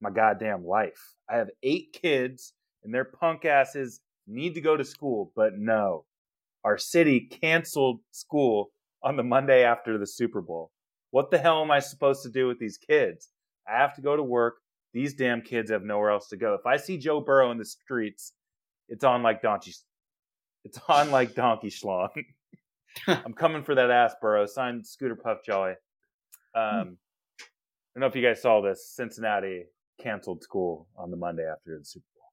my goddamn life. I have eight kids, and their punk asses need to go to school, but no. Our city canceled school on the Monday after the Super Bowl. What the hell am I supposed to do with these kids? I have to go to work. These damn kids have nowhere else to go. If I see Joe Burrow in the streets, it's on like donkey, it's on like donkey schlong. I'm coming for that ass, Burrow. Signed, Scooter Puff Jolly. Um, I don't know if you guys saw this. Cincinnati canceled school on the Monday after the Super Bowl.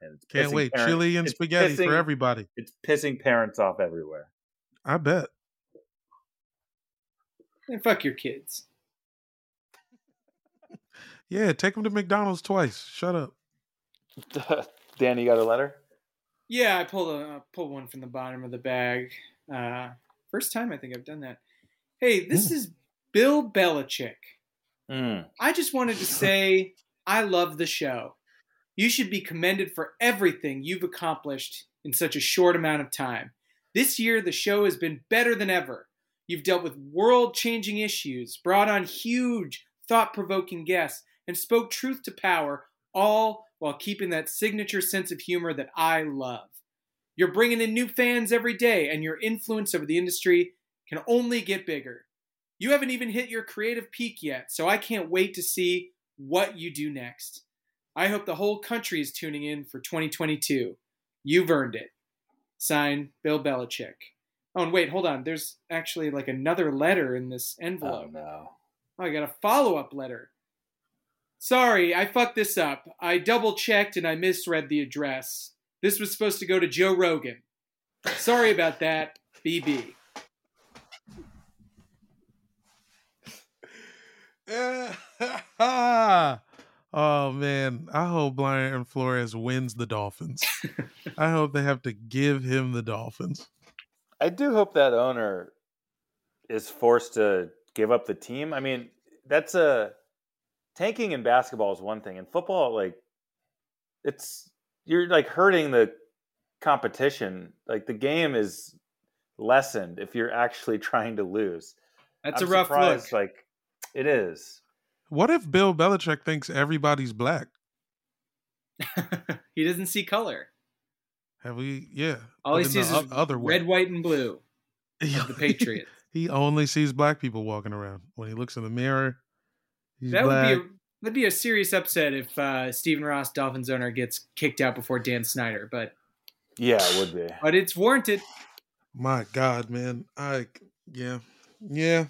And it's Can't wait. Parents. Chili and it's spaghetti pissing, for everybody. It's pissing parents off everywhere. I bet. And fuck your kids. Yeah, take them to McDonald's twice. Shut up. Danny, you got a letter? Yeah, I pulled, a, uh, pulled one from the bottom of the bag. Uh, first time I think I've done that. Hey, this mm. is Bill Belichick. Mm. I just wanted to say I love the show. You should be commended for everything you've accomplished in such a short amount of time. This year, the show has been better than ever. You've dealt with world-changing issues, brought on huge, thought-provoking guests, and spoke truth to power, all while keeping that signature sense of humor that I love. You're bringing in new fans every day, and your influence over the industry can only get bigger. You haven't even hit your creative peak yet, so I can't wait to see what you do next. I hope the whole country is tuning in for twenty twenty-two. You've earned it. Signed, Bill Belichick. Oh, and wait, hold on. There's actually like another letter in this envelope. Oh, no. Oh, I got a follow-up letter. Sorry, I fucked this up. I double-checked and I misread the address. This was supposed to go to Joe Rogan. Sorry about that, B B. Yeah. Oh, man. I hope Brian Flores wins the Dolphins. I hope they have to give him the Dolphins. I do hope that owner is forced to give up the team. I mean, that's a tanking in basketball is one thing. In football, like, it's you're like hurting the competition. Like, the game is lessened if you're actually trying to lose. That's I'm a rough look. Like, it is. What if Bill Belichick thinks everybody's black? He doesn't see color. Have we? Yeah. All he sees is other red, white, and blue of the Patriots. He only sees black people walking around. When he looks in the mirror, he's that black. Would be a, that'd be a serious upset if uh, Stephen Ross, Dolphins owner, gets kicked out before Dan Snyder. But yeah, it would be. But it's warranted. My God, man. I yeah. Yeah.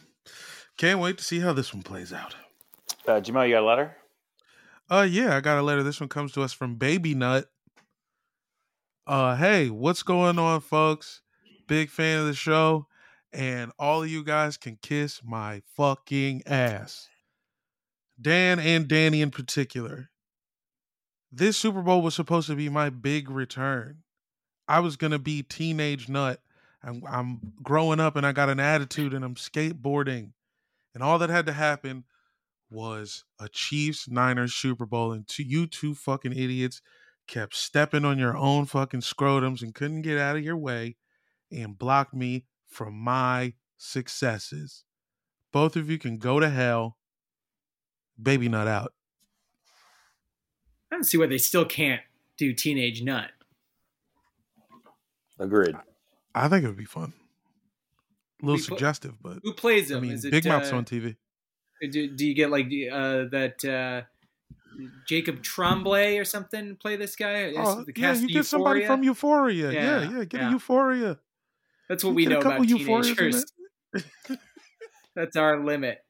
Can't wait to see how this one plays out. Uh, Jamel, you got a letter? Uh, yeah, I got a letter. This one comes to us from Baby Nut. Uh, hey, what's going on, folks? Big fan of the show, and all of you guys can kiss my fucking ass. Dan and Danny in particular. This Super Bowl was supposed to be my big return. I was going to be teenage nut. I'm, I'm growing up, and I got an attitude, and I'm skateboarding. And all that had to happen was a Chiefs-Niners Super Bowl, and two, you two fucking idiots kept stepping on your own fucking scrotums and couldn't get out of your way and blocked me from my successes. Both of you can go to hell. Baby Nut out. I don't see why they still can't do Teenage Nut. Agreed. I think it would be fun. A little suggestive, but who plays them? I mean, is it Big uh, Mouth's on T V? Do, do you get like uh, that uh, Jacob Tremblay or something play this guy? Oh, the cast yeah, you get Euphoria? Somebody from Euphoria. Yeah, yeah, yeah get yeah. a Euphoria. That's what you we know about teenagers. That's our limit.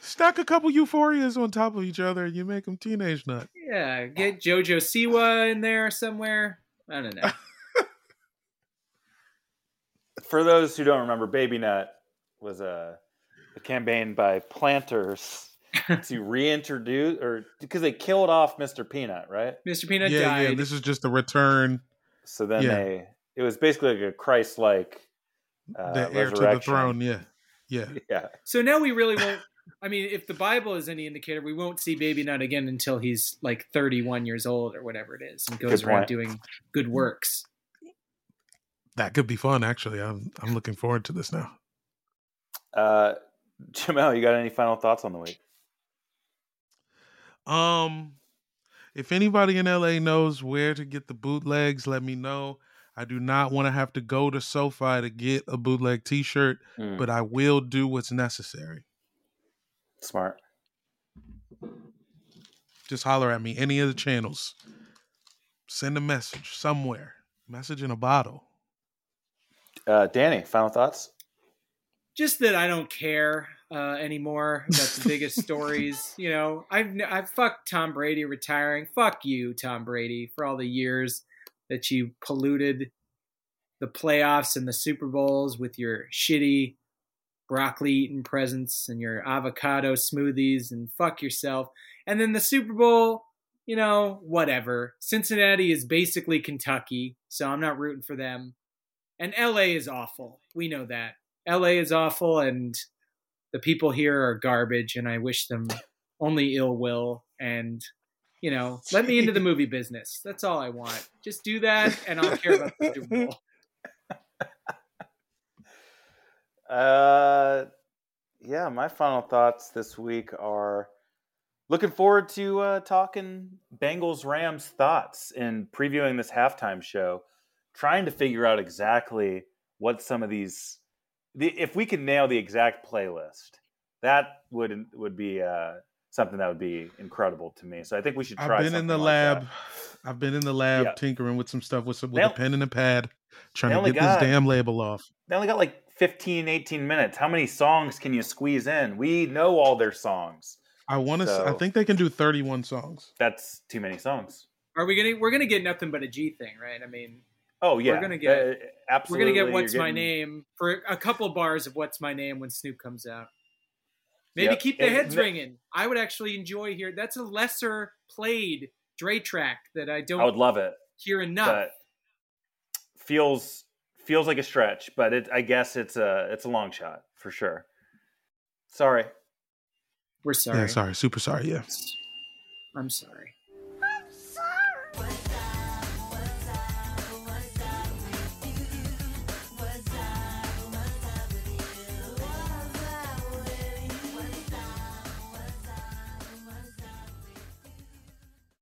Stack a couple Euphorias on top of each other, and you make them Teenage Nut. Yeah, get JoJo Siwa in there somewhere. I don't know. For those who don't remember, Baby Nut was a, a campaign by planters to reintroduce, or because they killed off Mister Peanut, right? Mister Peanut yeah, died. Yeah, this is just a return. So then yeah. they, it was basically like a Christ-like uh, the heir to the throne, yeah. Yeah. yeah. So now we really won't, I mean, if the Bible is any indicator, we won't see Baby Nut again until he's like thirty-one years old or whatever it is and goes around doing good works. That could be fun, actually. I'm I'm looking forward to this now. Uh, Jamel, you got any final thoughts on the week? Um, if anybody in L A knows where to get the bootlegs, let me know. I do not want to have to go to SoFi to get a bootleg T-shirt, mm. but I will do what's necessary. Smart. Just holler at me. Any of the channels. Send a message somewhere. Message in a bottle. Uh, Danny, final thoughts? Just that I don't care uh, anymore about the biggest stories. You know, I've I've fucked Tom Brady retiring. Fuck you, Tom Brady, for all the years that you polluted the playoffs and the Super Bowls with your shitty broccoli-eating presents and your avocado smoothies, and fuck yourself. And then the Super Bowl, you know, whatever. Cincinnati is basically Kentucky, so I'm not rooting for them. And L A is awful. We know that. L A is awful, and the people here are garbage, and I wish them only ill will. And, you know, let me into the movie business. That's all I want. Just do that, and I'll care about the Super Bowl. Uh, yeah, my final thoughts this week are looking forward to uh, talking Bengals-Rams thoughts and previewing this halftime show. Trying to figure out exactly what some of these, the, if we could nail the exact playlist, that would would be uh, something that would be incredible to me. So I think we should try. I've been in the like lab. That. I've been in the lab yeah. tinkering with some stuff with some with they, a pen and a pad, trying to get got, this damn label off. They only got like fifteen, eighteen minutes. How many songs can you squeeze in? We know all their songs. I want to. So, I think they can do thirty-one songs. That's too many songs. Are we gonna? We're gonna get nothing but a G thing, right? I mean. Oh yeah, we're gonna get uh, absolutely. We're gonna get What's getting... My Name for a couple bars of What's My Name when Snoop comes out. Maybe yep. keep the and heads th- ringing. I would actually enjoy hearing. That's a lesser played Dre track that I don't. I would love it. Hear enough. Feels feels like a stretch, but it, I guess it's a it's a long shot for sure. Sorry, we're sorry. Yeah, sorry, super sorry. Yeah, I'm sorry.